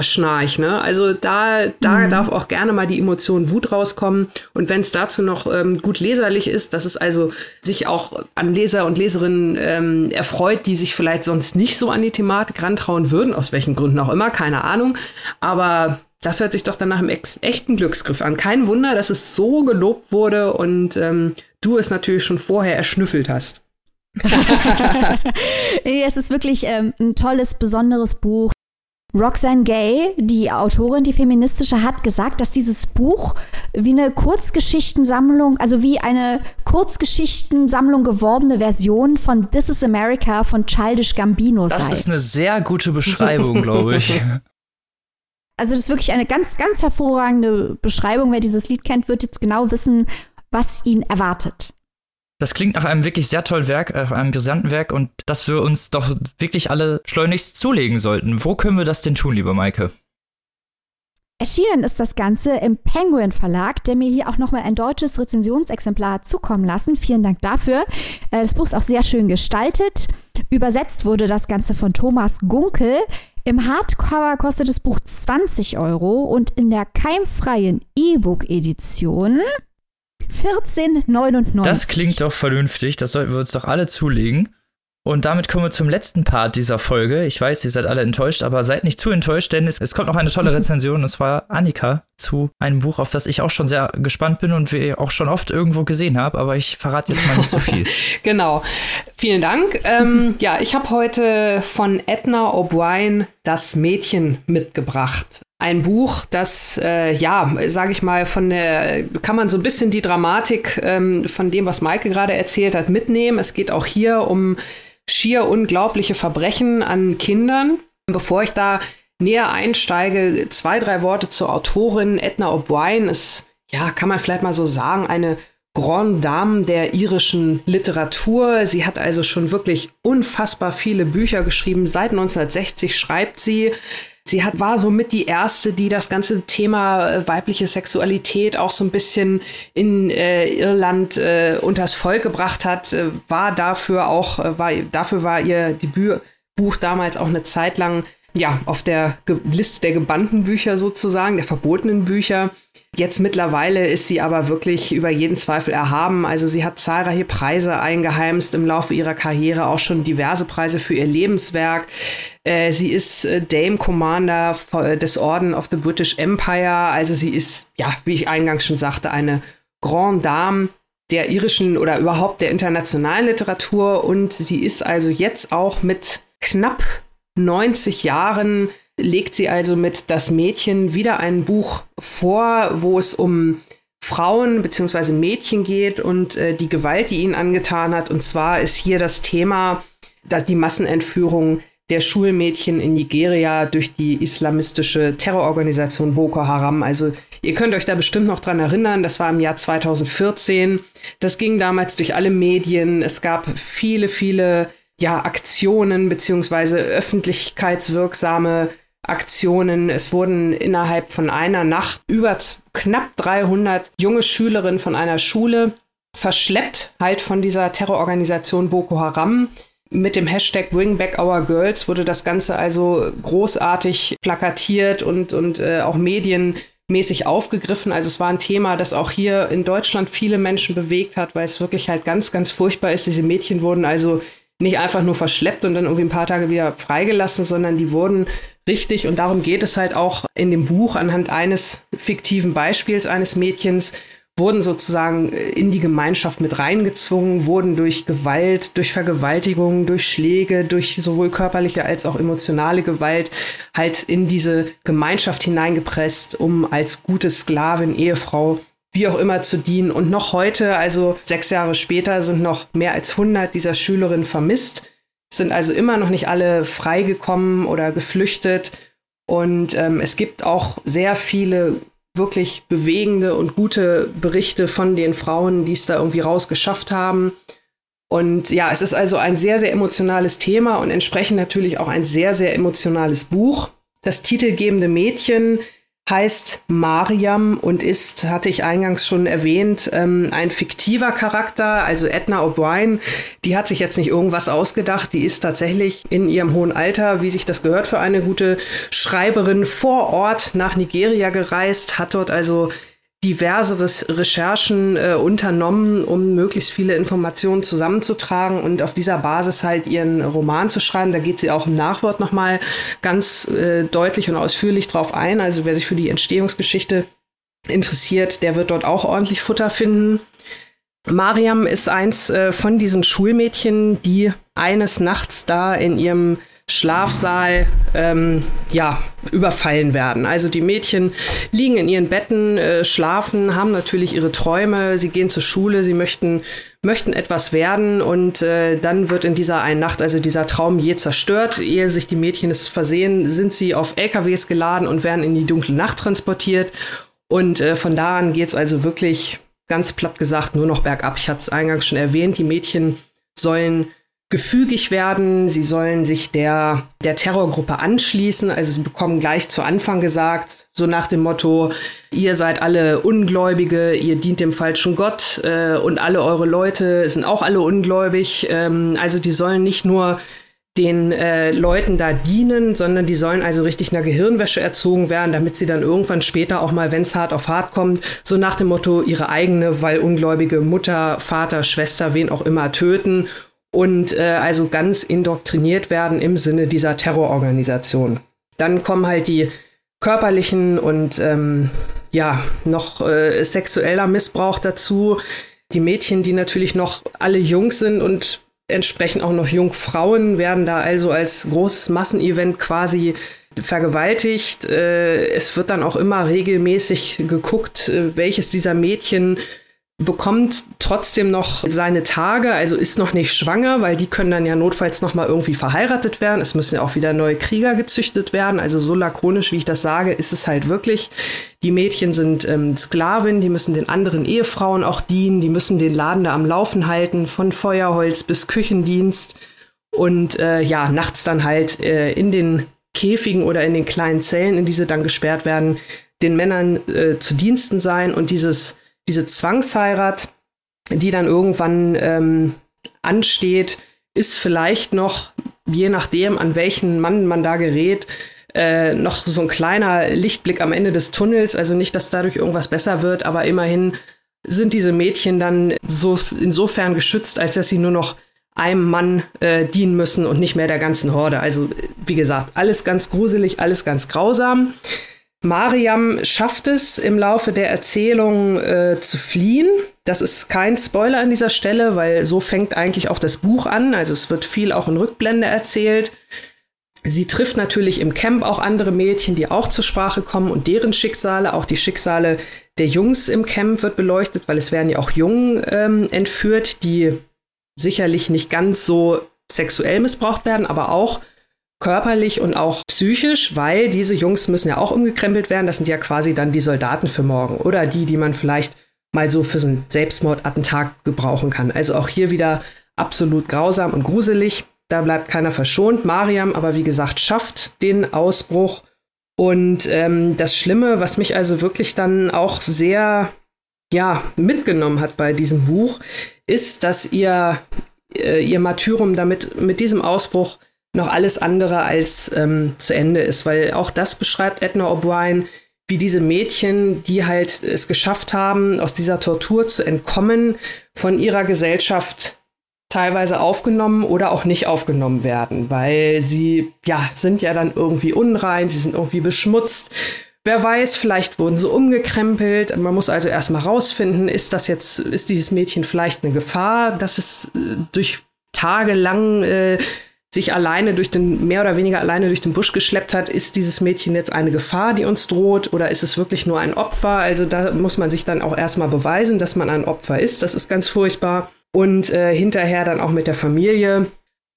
schnarch, ne? Also da darf auch gerne mal die Emotion Wut rauskommen. Und wenn es dazu noch gut leserlich ist, dass es also sich auch an Leser und Leserinnen erfreut, die sich vielleicht sonst nicht so an die Thematik rantrauen würden, aus welchen Gründen auch immer, keine Ahnung. Aber das hört sich doch dann nach einem echten Glücksgriff an. Kein Wunder, dass es so gelobt wurde und du es natürlich schon vorher erschnüffelt hast. Es ist wirklich ein tolles, besonderes Buch. Roxane Gay, die Autorin, die feministische, hat gesagt, dass dieses Buch wie eine Kurzgeschichtensammlung, also wie eine Kurzgeschichtensammlung geworbene Version von This is America von Childish Gambino sei. Das ist eine sehr gute Beschreibung, glaube ich. Also das ist wirklich eine ganz, ganz hervorragende Beschreibung. Wer dieses Lied kennt, wird jetzt genau wissen, was ihn erwartet. Das klingt nach einem wirklich sehr tollen Werk, einem brisanten Werk und dass wir uns doch wirklich alle schleunigst zulegen sollten. Wo können wir das denn tun, liebe Maike? Erschienen ist das Ganze im Penguin Verlag, der mir hier auch nochmal ein deutsches Rezensionsexemplar hat zukommen lassen. Vielen Dank dafür. Das Buch ist auch sehr schön gestaltet. Übersetzt wurde das Ganze von Thomas Gunkel. Im Hardcover kostet das Buch 20 € und in der keimfreien E-Book-Edition 14,99 €. Das klingt doch vernünftig, das sollten wir uns doch alle zulegen. Und damit kommen wir zum letzten Part dieser Folge. Ich weiß, ihr seid alle enttäuscht, aber seid nicht zu enttäuscht, denn es kommt noch eine tolle Rezension, und zwar Annika zu einem Buch, auf das ich auch schon sehr gespannt bin und wir auch schon oft irgendwo gesehen habe, aber ich verrate jetzt mal nicht so viel. Genau, vielen Dank. Ich habe heute von Edna O'Brien das Mädchen mitgebracht. Ein Buch, das, sage ich mal, kann man so ein bisschen die Dramatik von dem, was Maike gerade erzählt hat, mitnehmen. Es geht auch hier um schier unglaubliche Verbrechen an Kindern. Bevor ich da näher einsteige, 2-3 Worte zur Autorin. Edna O'Brien ist, kann man vielleicht mal so sagen, eine Grande Dame der irischen Literatur. Sie hat also schon wirklich unfassbar viele Bücher geschrieben. Seit 1960 schreibt sie. Sie war somit die Erste, die das ganze Thema weibliche Sexualität auch so ein bisschen in Irland unters Volk gebracht hat. Dafür war ihr Debütbuch damals auch eine Zeit lang auf der Liste der gebannten Bücher sozusagen, der verbotenen Bücher. Jetzt mittlerweile ist sie aber wirklich über jeden Zweifel erhaben. Also sie hat zahlreiche Preise eingeheimst im Laufe ihrer Karriere, auch schon diverse Preise für ihr Lebenswerk. Sie ist Dame Commander des Order of the British Empire. Also sie ist, wie ich eingangs schon sagte, eine Grande Dame der irischen oder überhaupt der internationalen Literatur. Und sie ist also jetzt auch mit knapp 90 Jahren legt sie also mit Das Mädchen wieder ein Buch vor, wo es um Frauen bzw. Mädchen geht und die Gewalt, die ihnen angetan hat. Und zwar ist hier das Thema, dass die Massenentführung der Schulmädchen in Nigeria durch die islamistische Terrororganisation Boko Haram. Also ihr könnt euch da bestimmt noch dran erinnern, das war im Jahr 2014. Das ging damals durch alle Medien. Es gab viele, viele Aktionen bzw. öffentlichkeitswirksame Aktionen. Es wurden innerhalb von einer Nacht über knapp 300 junge Schülerinnen von einer Schule verschleppt, halt von dieser Terrororganisation Boko Haram. Mit dem Hashtag Bring Back Our Girls wurde das Ganze also großartig plakatiert und auch medienmäßig aufgegriffen. Also es war ein Thema, das auch hier in Deutschland viele Menschen bewegt hat, weil es wirklich halt ganz, ganz furchtbar ist. Diese Mädchen wurden also nicht einfach nur verschleppt und dann irgendwie ein paar Tage wieder freigelassen, sondern die wurden richtig, und darum geht es halt auch in dem Buch, anhand eines fiktiven Beispiels eines Mädchens, wurden sozusagen in die Gemeinschaft mit reingezwungen, wurden durch Gewalt, durch Vergewaltigung, durch Schläge, durch sowohl körperliche als auch emotionale Gewalt halt in diese Gemeinschaft hineingepresst, um als gute Sklavin, Ehefrau, wie auch immer zu dienen. Und noch heute, also 6 Jahre später, sind noch mehr als 100 dieser Schülerinnen vermisst. Es sind also immer noch nicht alle freigekommen oder geflüchtet. Und es gibt auch sehr viele wirklich bewegende und gute Berichte von den Frauen, die es da irgendwie rausgeschafft haben. Und ja, es ist also ein sehr, sehr emotionales Thema und entsprechend natürlich auch ein sehr, sehr emotionales Buch. Das titelgebende Mädchen heißt Mariam und ist, hatte ich eingangs schon erwähnt, ein fiktiver Charakter, also Edna O'Brien. Die hat sich jetzt nicht irgendwas ausgedacht, die ist tatsächlich in ihrem hohen Alter, wie sich das gehört für eine gute Schreiberin, vor Ort nach Nigeria gereist, hat dort also diverse Recherchen unternommen, um möglichst viele Informationen zusammenzutragen und auf dieser Basis halt ihren Roman zu schreiben. Da geht sie auch im Nachwort nochmal ganz deutlich und ausführlich drauf ein. Also wer sich für die Entstehungsgeschichte interessiert, der wird dort auch ordentlich Futter finden. Mariam ist eins von diesen Schulmädchen, die eines Nachts da in ihrem Schlafsaal überfallen werden. Also die Mädchen liegen in ihren Betten, schlafen, haben natürlich ihre Träume, sie gehen zur Schule, sie möchten etwas werden und dann wird in dieser einen Nacht also dieser Traum je zerstört. Ehe sich die Mädchen es versehen, sind sie auf LKWs geladen und werden in die dunkle Nacht transportiert und von da an geht es also wirklich, ganz platt gesagt, nur noch bergab. Ich hatte es eingangs schon erwähnt, die Mädchen sollen gefügig werden, sie sollen sich der Terrorgruppe anschließen, also sie bekommen gleich zu Anfang gesagt, so nach dem Motto, ihr seid alle Ungläubige, ihr dient dem falschen Gott und alle eure Leute sind auch alle ungläubig, also die sollen nicht nur den Leuten da dienen, sondern die sollen also richtig einer Gehirnwäsche erzogen werden, damit sie dann irgendwann später auch mal, wenn es hart auf hart kommt, so nach dem Motto ihre eigene, weil ungläubige Mutter, Vater, Schwester, wen auch immer töten und also ganz indoktriniert werden im Sinne dieser Terrororganisation. Dann kommen halt die körperlichen und sexueller Missbrauch dazu. Die Mädchen, die natürlich noch alle jung sind und entsprechend auch noch Jungfrauen, werden da also als großes Massenevent quasi vergewaltigt. Es wird dann auch immer regelmäßig geguckt, welches dieser Mädchen bekommt trotzdem noch seine Tage, also ist noch nicht schwanger, weil die können dann ja notfalls noch mal irgendwie verheiratet werden. Es müssen ja auch wieder neue Krieger gezüchtet werden. Also so lakonisch, wie ich das sage, ist es halt wirklich. Die Mädchen sind Sklavin, die müssen den anderen Ehefrauen auch dienen, die müssen den Laden da am Laufen halten, von Feuerholz bis Küchendienst. Und nachts dann halt in den Käfigen oder in den kleinen Zellen, in die sie dann gesperrt werden, den Männern zu Diensten sein und diese Zwangsheirat, die dann irgendwann ansteht, ist vielleicht noch, je nachdem, an welchen Mann man da gerät, noch so ein kleiner Lichtblick am Ende des Tunnels. Also nicht, dass dadurch irgendwas besser wird, aber immerhin sind diese Mädchen dann so insofern geschützt, als dass sie nur noch einem Mann dienen müssen und nicht mehr der ganzen Horde. Also wie gesagt, alles ganz gruselig, alles ganz grausam. Mariam schafft es im Laufe der Erzählung zu fliehen. Das ist kein Spoiler an dieser Stelle, weil so fängt eigentlich auch das Buch an. Also es wird viel auch in Rückblende erzählt. Sie trifft natürlich im Camp auch andere Mädchen, die auch zur Sprache kommen und deren Schicksale, auch die Schicksale der Jungs im Camp wird beleuchtet, weil es werden ja auch Jungen entführt, die sicherlich nicht ganz so sexuell missbraucht werden, aber auch körperlich und auch psychisch, weil diese Jungs müssen ja auch umgekrempelt werden. Das sind ja quasi dann die Soldaten für morgen oder die man vielleicht mal so für so einen Selbstmordattentat gebrauchen kann. Also auch hier wieder absolut grausam und gruselig. Da bleibt keiner verschont. Mariam aber, wie gesagt, schafft den Ausbruch. Und das Schlimme, was mich also wirklich dann auch sehr mitgenommen hat bei diesem Buch, ist, dass ihr Martyrium damit mit diesem Ausbruch noch alles andere als zu Ende ist, weil auch das beschreibt Edna O'Brien, wie diese Mädchen, die halt es geschafft haben, aus dieser Tortur zu entkommen, von ihrer Gesellschaft teilweise aufgenommen oder auch nicht aufgenommen werden, weil sie sind ja dann irgendwie unrein, sie sind irgendwie beschmutzt. Wer weiß, vielleicht wurden sie umgekrempelt. Man muss also erstmal rausfinden, ist dieses Mädchen vielleicht eine Gefahr, dass es durch tagelang sich mehr oder weniger alleine durch den Busch geschleppt hat, ist dieses Mädchen jetzt eine Gefahr, die uns droht, oder ist es wirklich nur ein Opfer? Also da muss man sich dann auch erstmal beweisen, dass man ein Opfer ist. Das ist ganz furchtbar. Und hinterher dann auch mit der Familie.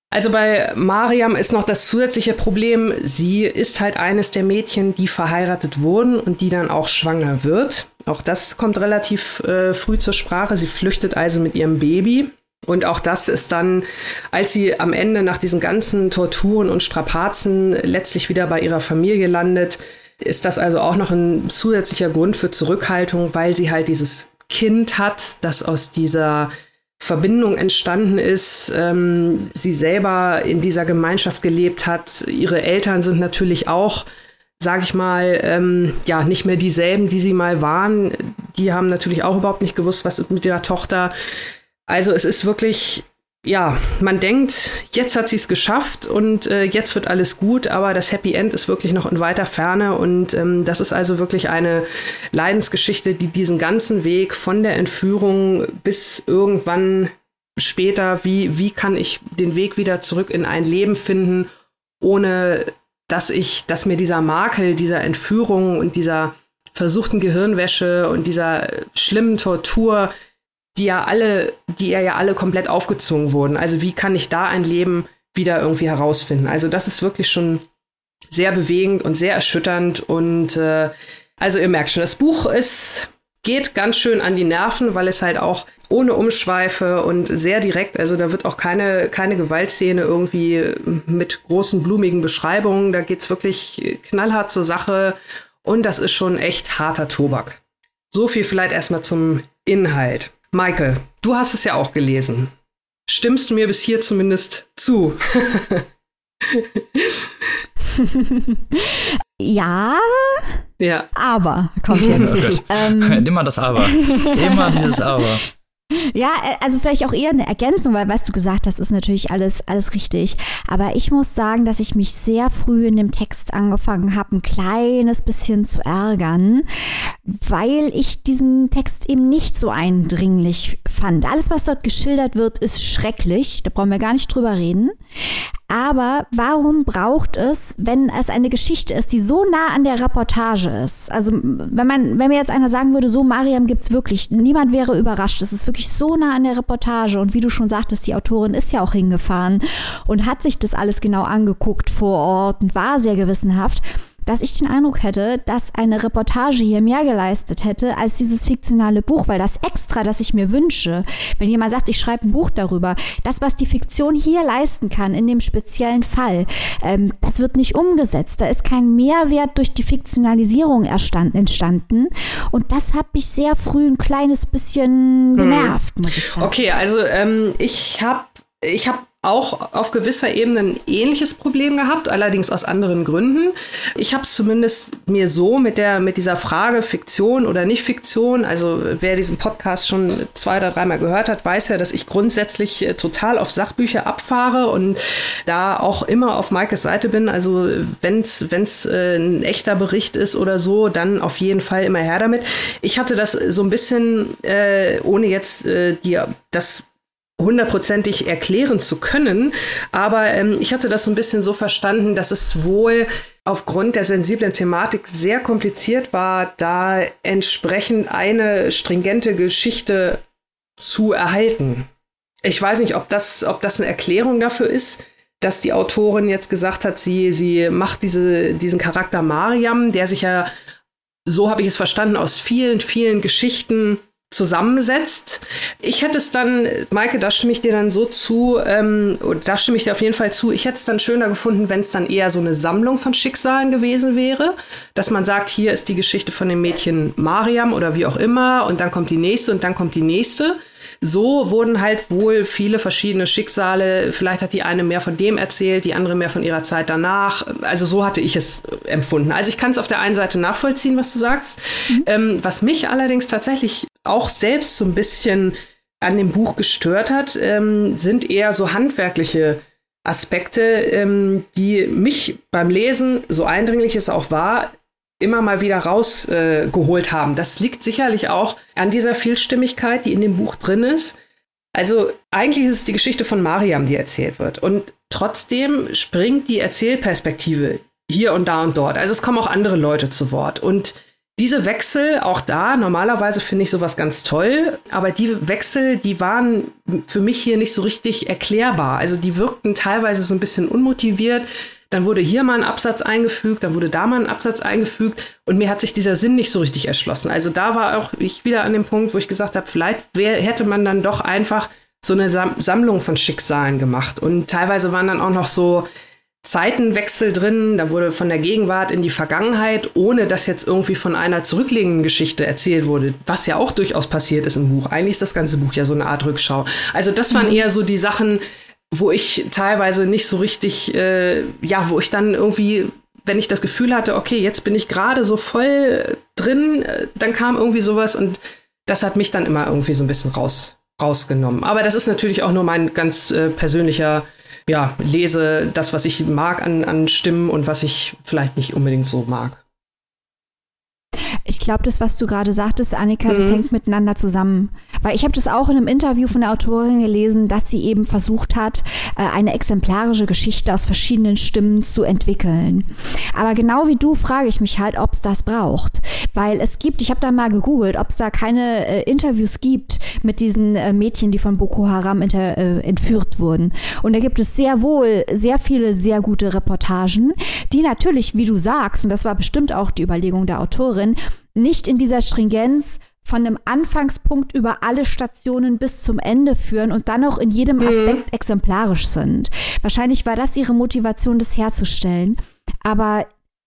Also bei Mariam ist noch das zusätzliche Problem, sie ist halt eines der Mädchen, die verheiratet wurden und die dann auch schwanger wird. Auch das kommt relativ früh zur Sprache. Sie flüchtet also mit ihrem Baby Und auch das ist dann, als sie am Ende nach diesen ganzen Torturen und Strapazen letztlich wieder bei ihrer Familie landet, ist das also auch noch ein zusätzlicher Grund für Zurückhaltung, weil sie halt dieses Kind hat, das aus dieser Verbindung entstanden ist, sie selber in dieser Gemeinschaft gelebt hat. Ihre Eltern sind natürlich auch, sag ich mal, nicht mehr dieselben, die sie mal waren. Die haben natürlich auch überhaupt nicht gewusst, was ist mit ihrer Tochter. Also es ist wirklich, ja, man denkt, jetzt hat sie es geschafft und jetzt wird alles gut, aber das Happy End ist wirklich noch in weiter Ferne und das ist also wirklich eine Leidensgeschichte, die diesen ganzen Weg von der Entführung bis irgendwann später, wie kann ich den Weg wieder zurück in ein Leben finden, ohne dass mir dieser Makel, dieser Entführung und dieser versuchten Gehirnwäsche und dieser schlimmen Tortur, die ihr ja alle komplett aufgezwungen wurden. Also wie kann ich da ein Leben wieder irgendwie herausfinden? Also das ist wirklich schon sehr bewegend und sehr erschütternd. Und also ihr merkt schon, das Buch geht ganz schön an die Nerven, weil es halt auch ohne Umschweife und sehr direkt, also da wird auch keine Gewaltszene irgendwie mit großen, blumigen Beschreibungen. Da geht's wirklich knallhart zur Sache und das ist schon echt harter Tobak. So viel vielleicht erstmal zum Inhalt. Maike, du hast es ja auch gelesen. Stimmst du mir bis hier zumindest zu? Ja. Ja. Aber kommt jetzt. Oh immer das Aber. Immer dieses Aber. Ja, also vielleicht auch eher eine Ergänzung, weil was du gesagt hast, ist natürlich alles richtig. Aber ich muss sagen, dass ich mich sehr früh in dem Text angefangen habe, ein kleines bisschen zu ärgern, weil ich diesen Text eben nicht so eindringlich fand. Alles, was dort geschildert wird, ist schrecklich. Da brauchen wir gar nicht drüber reden. Aber warum braucht es, wenn es eine Geschichte ist, die so nah an der Reportage ist? Also wenn mir jetzt einer sagen würde, so Mariam gibt's wirklich, niemand wäre überrascht. Es ist wirklich so nah an der Reportage. Und wie du schon sagtest, die Autorin ist ja auch hingefahren und hat sich das alles genau angeguckt vor Ort und war sehr gewissenhaft, dass ich den Eindruck hätte, dass eine Reportage hier mehr geleistet hätte als dieses fiktionale Buch, weil das Extra, das ich mir wünsche, wenn jemand sagt, ich schreibe ein Buch darüber, das, was die Fiktion hier leisten kann, in dem speziellen Fall, das wird nicht umgesetzt. Da ist kein Mehrwert durch die Fiktionalisierung entstanden und das hat mich sehr früh ein kleines bisschen genervt, muss ich sagen. Okay, also ich habe auch auf gewisser Ebene ein ähnliches Problem gehabt, allerdings aus anderen Gründen. Ich habe es zumindest mir so mit dieser Frage Fiktion oder Nicht-Fiktion, also wer diesen Podcast schon 2 oder 3 Mal gehört hat, weiß ja, dass ich grundsätzlich total auf Sachbücher abfahre und da auch immer auf Maikes Seite bin. Also wenn's ein echter Bericht ist oder so, dann auf jeden Fall immer her damit. Ich hatte das so ein bisschen, ohne jetzt das hundertprozentig erklären zu können, aber ich hatte das so ein bisschen so verstanden, dass es wohl aufgrund der sensiblen Thematik sehr kompliziert war, da entsprechend eine stringente Geschichte zu erhalten. Ich weiß nicht, ob das eine Erklärung dafür ist, dass die Autorin jetzt gesagt hat, sie macht diesen Charakter Mariam, der sich ja, so habe ich es verstanden, aus vielen, vielen Geschichten zusammensetzt. Ich hätte es dann, Maike, da stimme ich dir dann so zu, da stimme ich dir auf jeden Fall zu, ich hätte es dann schöner gefunden, wenn es dann eher so eine Sammlung von Schicksalen gewesen wäre, dass man sagt, hier ist die Geschichte von dem Mädchen Mariam oder wie auch immer und dann kommt die nächste und dann kommt die nächste. So wurden halt wohl viele verschiedene Schicksale, vielleicht hat die eine mehr von dem erzählt, die andere mehr von ihrer Zeit danach. Also so hatte ich es empfunden. Also ich kann es auf der einen Seite nachvollziehen, was du sagst. Mhm. Was mich allerdings tatsächlich auch selbst so ein bisschen an dem Buch gestört hat, sind eher so handwerkliche Aspekte, die mich beim Lesen, so eindringlich es auch war, immer mal wieder rausgeholt haben. Das liegt sicherlich auch an dieser Vielstimmigkeit, die in dem Buch drin ist. Also eigentlich ist es die Geschichte von Mariam, die erzählt wird. Und trotzdem springt die Erzählperspektive hier und da und dort. Also es kommen auch andere Leute zu Wort. Und diese Wechsel, auch da, normalerweise finde ich sowas ganz toll, aber die Wechsel, die waren für mich hier nicht so richtig erklärbar. Also die wirkten teilweise so ein bisschen unmotiviert. Dann wurde hier mal ein Absatz eingefügt, dann wurde da mal ein Absatz eingefügt und mir hat sich dieser Sinn nicht so richtig erschlossen. Also da war auch ich wieder an dem Punkt, wo ich gesagt habe, vielleicht hätte man dann doch einfach so eine Sammlung von Schicksalen gemacht. Und teilweise waren dann auch noch so Zeitenwechsel drin, da wurde von der Gegenwart in die Vergangenheit, ohne dass jetzt irgendwie von einer zurückliegenden Geschichte erzählt wurde, was ja auch durchaus passiert ist im Buch. Eigentlich ist das ganze Buch ja so eine Art Rückschau. Also das waren eher so die Sachen, wo ich teilweise nicht so richtig, wo ich dann irgendwie, wenn ich das Gefühl hatte, okay, jetzt bin ich gerade so voll drin, dann kam irgendwie sowas und das hat mich dann immer irgendwie so ein bisschen rausgenommen. Aber das ist natürlich auch nur mein ganz persönlicher lese das, was ich mag an Stimmen und was ich vielleicht nicht unbedingt so mag. Ich glaube, das, was du gerade sagtest, Annika, das hängt miteinander zusammen. Weil ich habe das auch in einem Interview von der Autorin gelesen, dass sie eben versucht hat, eine exemplarische Geschichte aus verschiedenen Stimmen zu entwickeln. Aber genau wie du frage ich mich halt, ob es das braucht. Weil es gibt, ich habe da mal gegoogelt, ob es da keine Interviews gibt mit diesen Mädchen, die von Boko Haram entführt wurden. Und da gibt es sehr wohl sehr viele sehr gute Reportagen, die natürlich, wie du sagst, und das war bestimmt auch die Überlegung der Autorin, nicht in dieser Stringenz von einem Anfangspunkt über alle Stationen bis zum Ende führen und dann auch in jedem Aspekt exemplarisch sind. Wahrscheinlich war das ihre Motivation, das herzustellen. Aber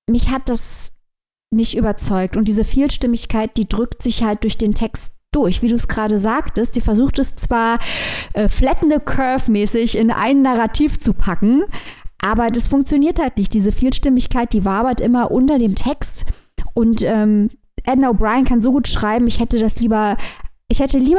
mich hat das nicht überzeugt. Und diese Vielstimmigkeit, die drückt sich halt durch den Text durch, wie du es gerade sagtest. Die versucht es zwar flattende Curve-mäßig in ein Narrativ zu packen, aber das funktioniert halt nicht. Diese Vielstimmigkeit, die wabert immer unter dem Text. Und Edna O'Brien kann so gut schreiben, ich hätte lieber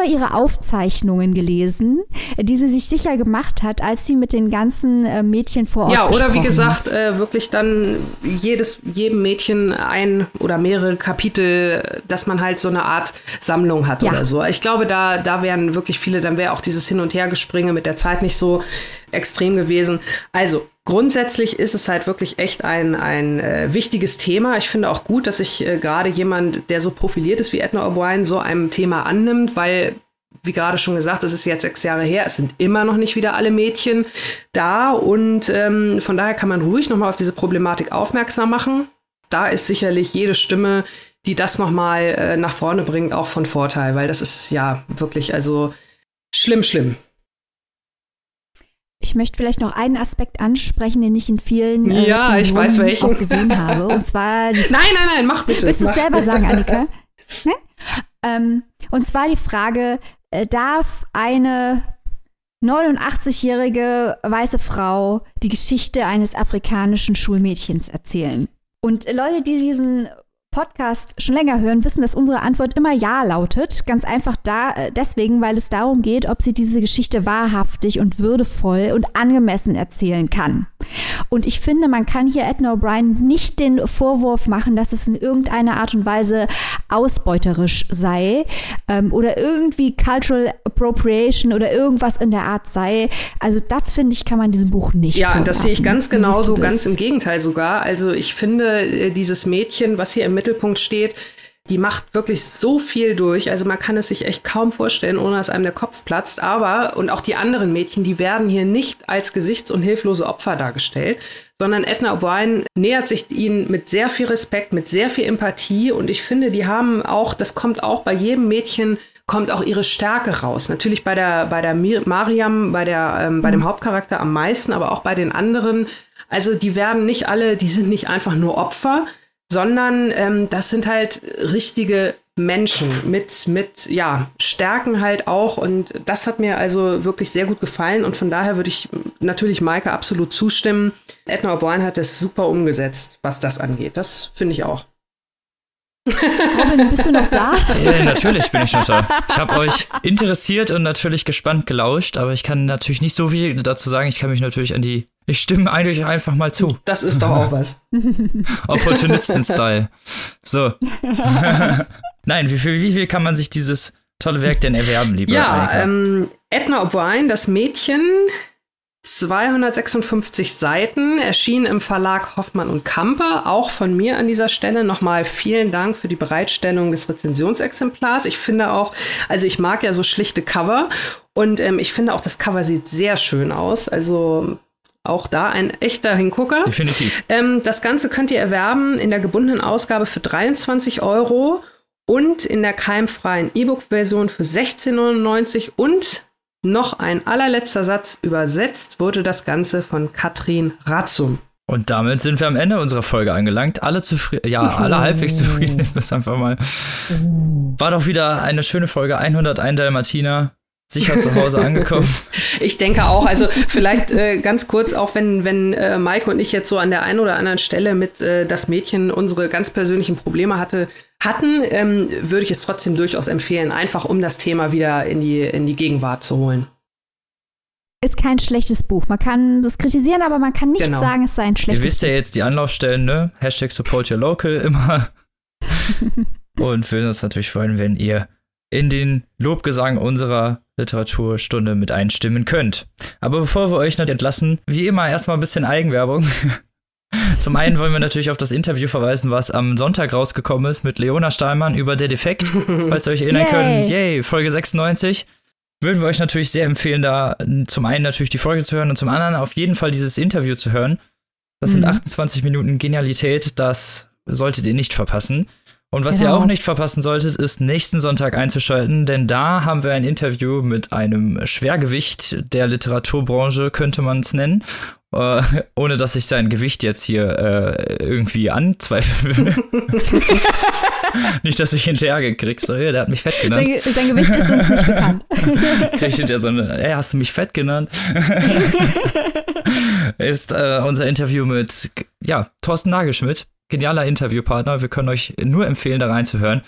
ihre Aufzeichnungen gelesen, die sie sich sicher gemacht hat, als sie mit den ganzen Mädchen vor Ort gesprochen hat. Ja, oder wie gesagt, wirklich dann jedem Mädchen ein oder mehrere Kapitel, dass man halt so eine Art Sammlung hat oder so. Ich glaube, da wären wirklich viele, dann wäre auch dieses Hin- und Hergespringe mit der Zeit nicht so extrem gewesen. Also grundsätzlich ist es halt wirklich echt ein wichtiges Thema. Ich finde auch gut, dass sich gerade jemand, der so profiliert ist wie Edna O'Brien, so einem Thema annimmt, weil, wie gerade schon gesagt, es ist jetzt 6 Jahre her, es sind immer noch nicht wieder alle Mädchen da und von daher kann man ruhig nochmal auf diese Problematik aufmerksam machen. Da ist sicherlich jede Stimme, die das nochmal nach vorne bringt, auch von Vorteil, weil das ist ja wirklich also schlimm. Ich möchte vielleicht noch einen Aspekt ansprechen, den ich in vielen ich weiß welchen auch gesehen habe. Und zwar Nein, mach bitte. Willst du es selber sagen, Annika? Ne? Und zwar die Frage, darf eine 89-jährige weiße Frau die Geschichte eines afrikanischen Schulmädchens erzählen? Und Leute, die diesen Podcast schon länger hören, wissen, dass unsere Antwort immer Ja lautet. Ganz einfach deswegen, weil es darum geht, ob sie diese Geschichte wahrhaftig und würdevoll und angemessen erzählen kann. Und ich finde, man kann hier Edna O'Brien nicht den Vorwurf machen, dass es in irgendeiner Art und Weise ausbeuterisch sei oder irgendwie Cultural Appropriation oder irgendwas in der Art sei. Also das, finde ich, kann man diesem Buch nicht vorwerfen. Ja, das sehe ich ganz genauso, ganz im Gegenteil sogar. Also ich finde, dieses Mädchen, was hier im Mittelpunkt steht, die macht wirklich so viel durch. Also man kann es sich echt kaum vorstellen, ohne dass einem der Kopf platzt. Aber, und auch die anderen Mädchen, die werden hier nicht als gesichts- und hilflose Opfer dargestellt, sondern Edna O'Brien nähert sich ihnen mit sehr viel Respekt, mit sehr viel Empathie. Und ich finde, die haben auch, das kommt auch bei jedem Mädchen, kommt auch ihre Stärke raus. Natürlich bei der Mariam, bei dem Hauptcharakter am meisten, aber auch bei den anderen. Also die werden nicht alle, die sind nicht einfach nur Opfer, sondern das sind halt richtige Menschen mit Stärken halt auch. Und das hat mir also wirklich sehr gut gefallen. Und von daher würde ich natürlich Maike absolut zustimmen. Edna O'Brien hat das super umgesetzt, was das angeht. Das finde ich auch. Robin, bist du noch da? Natürlich bin ich noch da. Ich habe euch interessiert und natürlich gespannt gelauscht, aber ich kann natürlich nicht so viel dazu sagen. Ich kann mich natürlich ich stimme eigentlich einfach mal zu. Das ist doch auch was. Opportunisten-Style. So. Nein, wie viel kann man sich dieses tolle Werk denn erwerben, liebe Annika? Edna O'Brien, das Mädchen, 256 Seiten, erschien im Verlag Hoffmann und Campe. Auch von mir an dieser Stelle nochmal vielen Dank für die Bereitstellung des Rezensionsexemplars. Ich finde auch, also ich mag ja so schlichte Cover und ich finde auch, das Cover sieht sehr schön aus. Also auch da ein echter Hingucker. Definitiv. Das Ganze könnt ihr erwerben in der gebundenen Ausgabe für 23 € und in der keimfreien E-Book-Version für 16,99 € und Noch ein allerletzter Satz, übersetzt wurde das Ganze von Katrin Ratzum. Und damit sind wir am Ende unserer Folge angelangt. Alle zufrieden, ja, alle halbwegs zufrieden, nehmen wir es einfach mal. War doch wieder eine schöne Folge, 101 Dalmatiner. Sicher zu Hause angekommen. Ich denke auch, also vielleicht ganz kurz, auch wenn Maike und ich jetzt so an der einen oder anderen Stelle mit das Mädchen unsere ganz persönlichen Probleme hatten, würde ich es trotzdem durchaus empfehlen, einfach um das Thema wieder in die Gegenwart zu holen. Ist kein schlechtes Buch. Man kann das kritisieren, aber man kann nicht sagen, es sei ein schlechtes Buch. Ihr wisst ja jetzt die Anlaufstellen, ne? #SupportYourLocal immer. Und würden uns natürlich freuen, wenn ihr in den Lobgesang unserer Literaturstunde mit einstimmen könnt. Aber bevor wir euch noch entlassen, wie immer erstmal ein bisschen Eigenwerbung. Zum einen wollen wir natürlich auf das Interview verweisen, was am Sonntag rausgekommen ist mit Leona Stallmann über Der Defekt, falls ihr euch erinnern könnt. Yay, Folge 96. Würden wir euch natürlich sehr empfehlen, da zum einen natürlich die Folge zu hören und zum anderen auf jeden Fall dieses Interview zu hören. Das sind 28 Minuten Genialität, das solltet ihr nicht verpassen. Und was ihr auch nicht verpassen solltet, ist nächsten Sonntag einzuschalten, denn da haben wir ein Interview mit einem Schwergewicht der Literaturbranche, könnte man es nennen, ohne dass ich sein Gewicht jetzt hier irgendwie anzweifeln will. Nicht, dass ich hinterher krieg, sorry, der hat mich fett genannt. Sein Gewicht ist uns nicht bekannt. Krieg ich hinterher so eine, ey, hast du mich fett genannt? Ist unser Interview mit, Thorsten Nagelschmidt. Genialer Interviewpartner. Wir können euch nur empfehlen, da reinzuhören.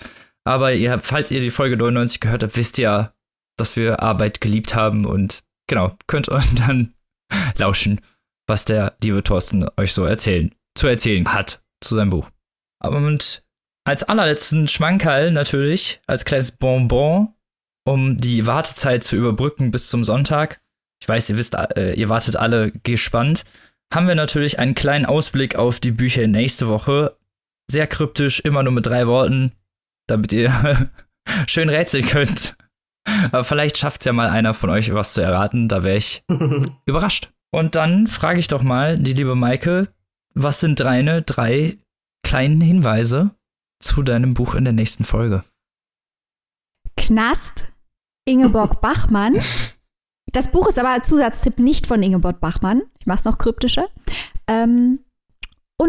Aber falls ihr die Folge 99 gehört habt, wisst ihr, dass wir Arbeit geliebt haben und könnt euch dann lauschen, was der liebe Thorsten euch so zu erzählen hat zu seinem Buch. Und als allerletzten Schmankerl natürlich, als kleines Bonbon, um die Wartezeit zu überbrücken bis zum Sonntag. Ich weiß, ihr wisst, ihr wartet alle gespannt. Haben wir natürlich einen kleinen Ausblick auf die Bücher nächste Woche. Sehr kryptisch, immer nur mit 3 Worten, damit ihr schön rätseln könnt. Aber vielleicht schafft es ja mal einer von euch, was zu erraten. Da wäre ich überrascht. Und dann frage ich doch mal die liebe Maike, was sind deine 3 kleinen Hinweise zu deinem Buch in der nächsten Folge? Knast, Ingeborg Bachmann. Das Buch ist aber Zusatztipp nicht von Ingeborg Bachmann. Ich mache es noch kryptischer. Und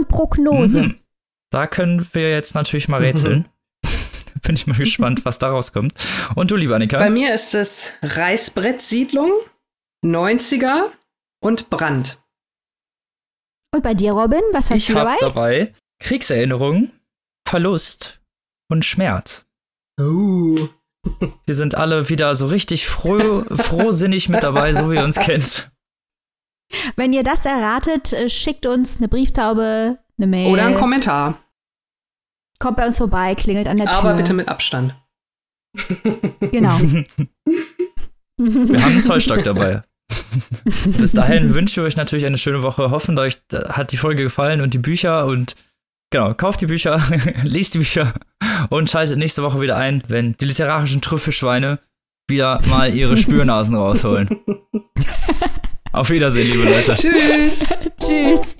Prognose. Da können wir jetzt natürlich mal rätseln. Bin ich mal gespannt, was da rauskommt. Und du, liebe Annika? Bei mir ist es Reißbrettsiedlung, 90er und Brand. Und bei dir, Robin, was hast du dabei? Ich habe dabei Kriegserinnerungen, Verlust und Schmerz. Wir sind alle wieder so richtig frohsinnig mit dabei, so wie ihr uns kennt. Wenn ihr das erratet, schickt uns eine Brieftaube, eine Mail. Oder einen Kommentar. Kommt bei uns vorbei, klingelt an der Tür. Aber bitte mit Abstand. Genau. Wir haben einen Zollstock dabei. Bis dahin wünschen wir euch natürlich eine schöne Woche. Hoffen, euch hat die Folge gefallen und die Bücher und kauft die Bücher, lest die Bücher und schaltet nächste Woche wieder ein, wenn die literarischen Trüffelschweine wieder mal ihre Spürnasen rausholen. Auf Wiedersehen, liebe Leute. Tschüss. Tschüss.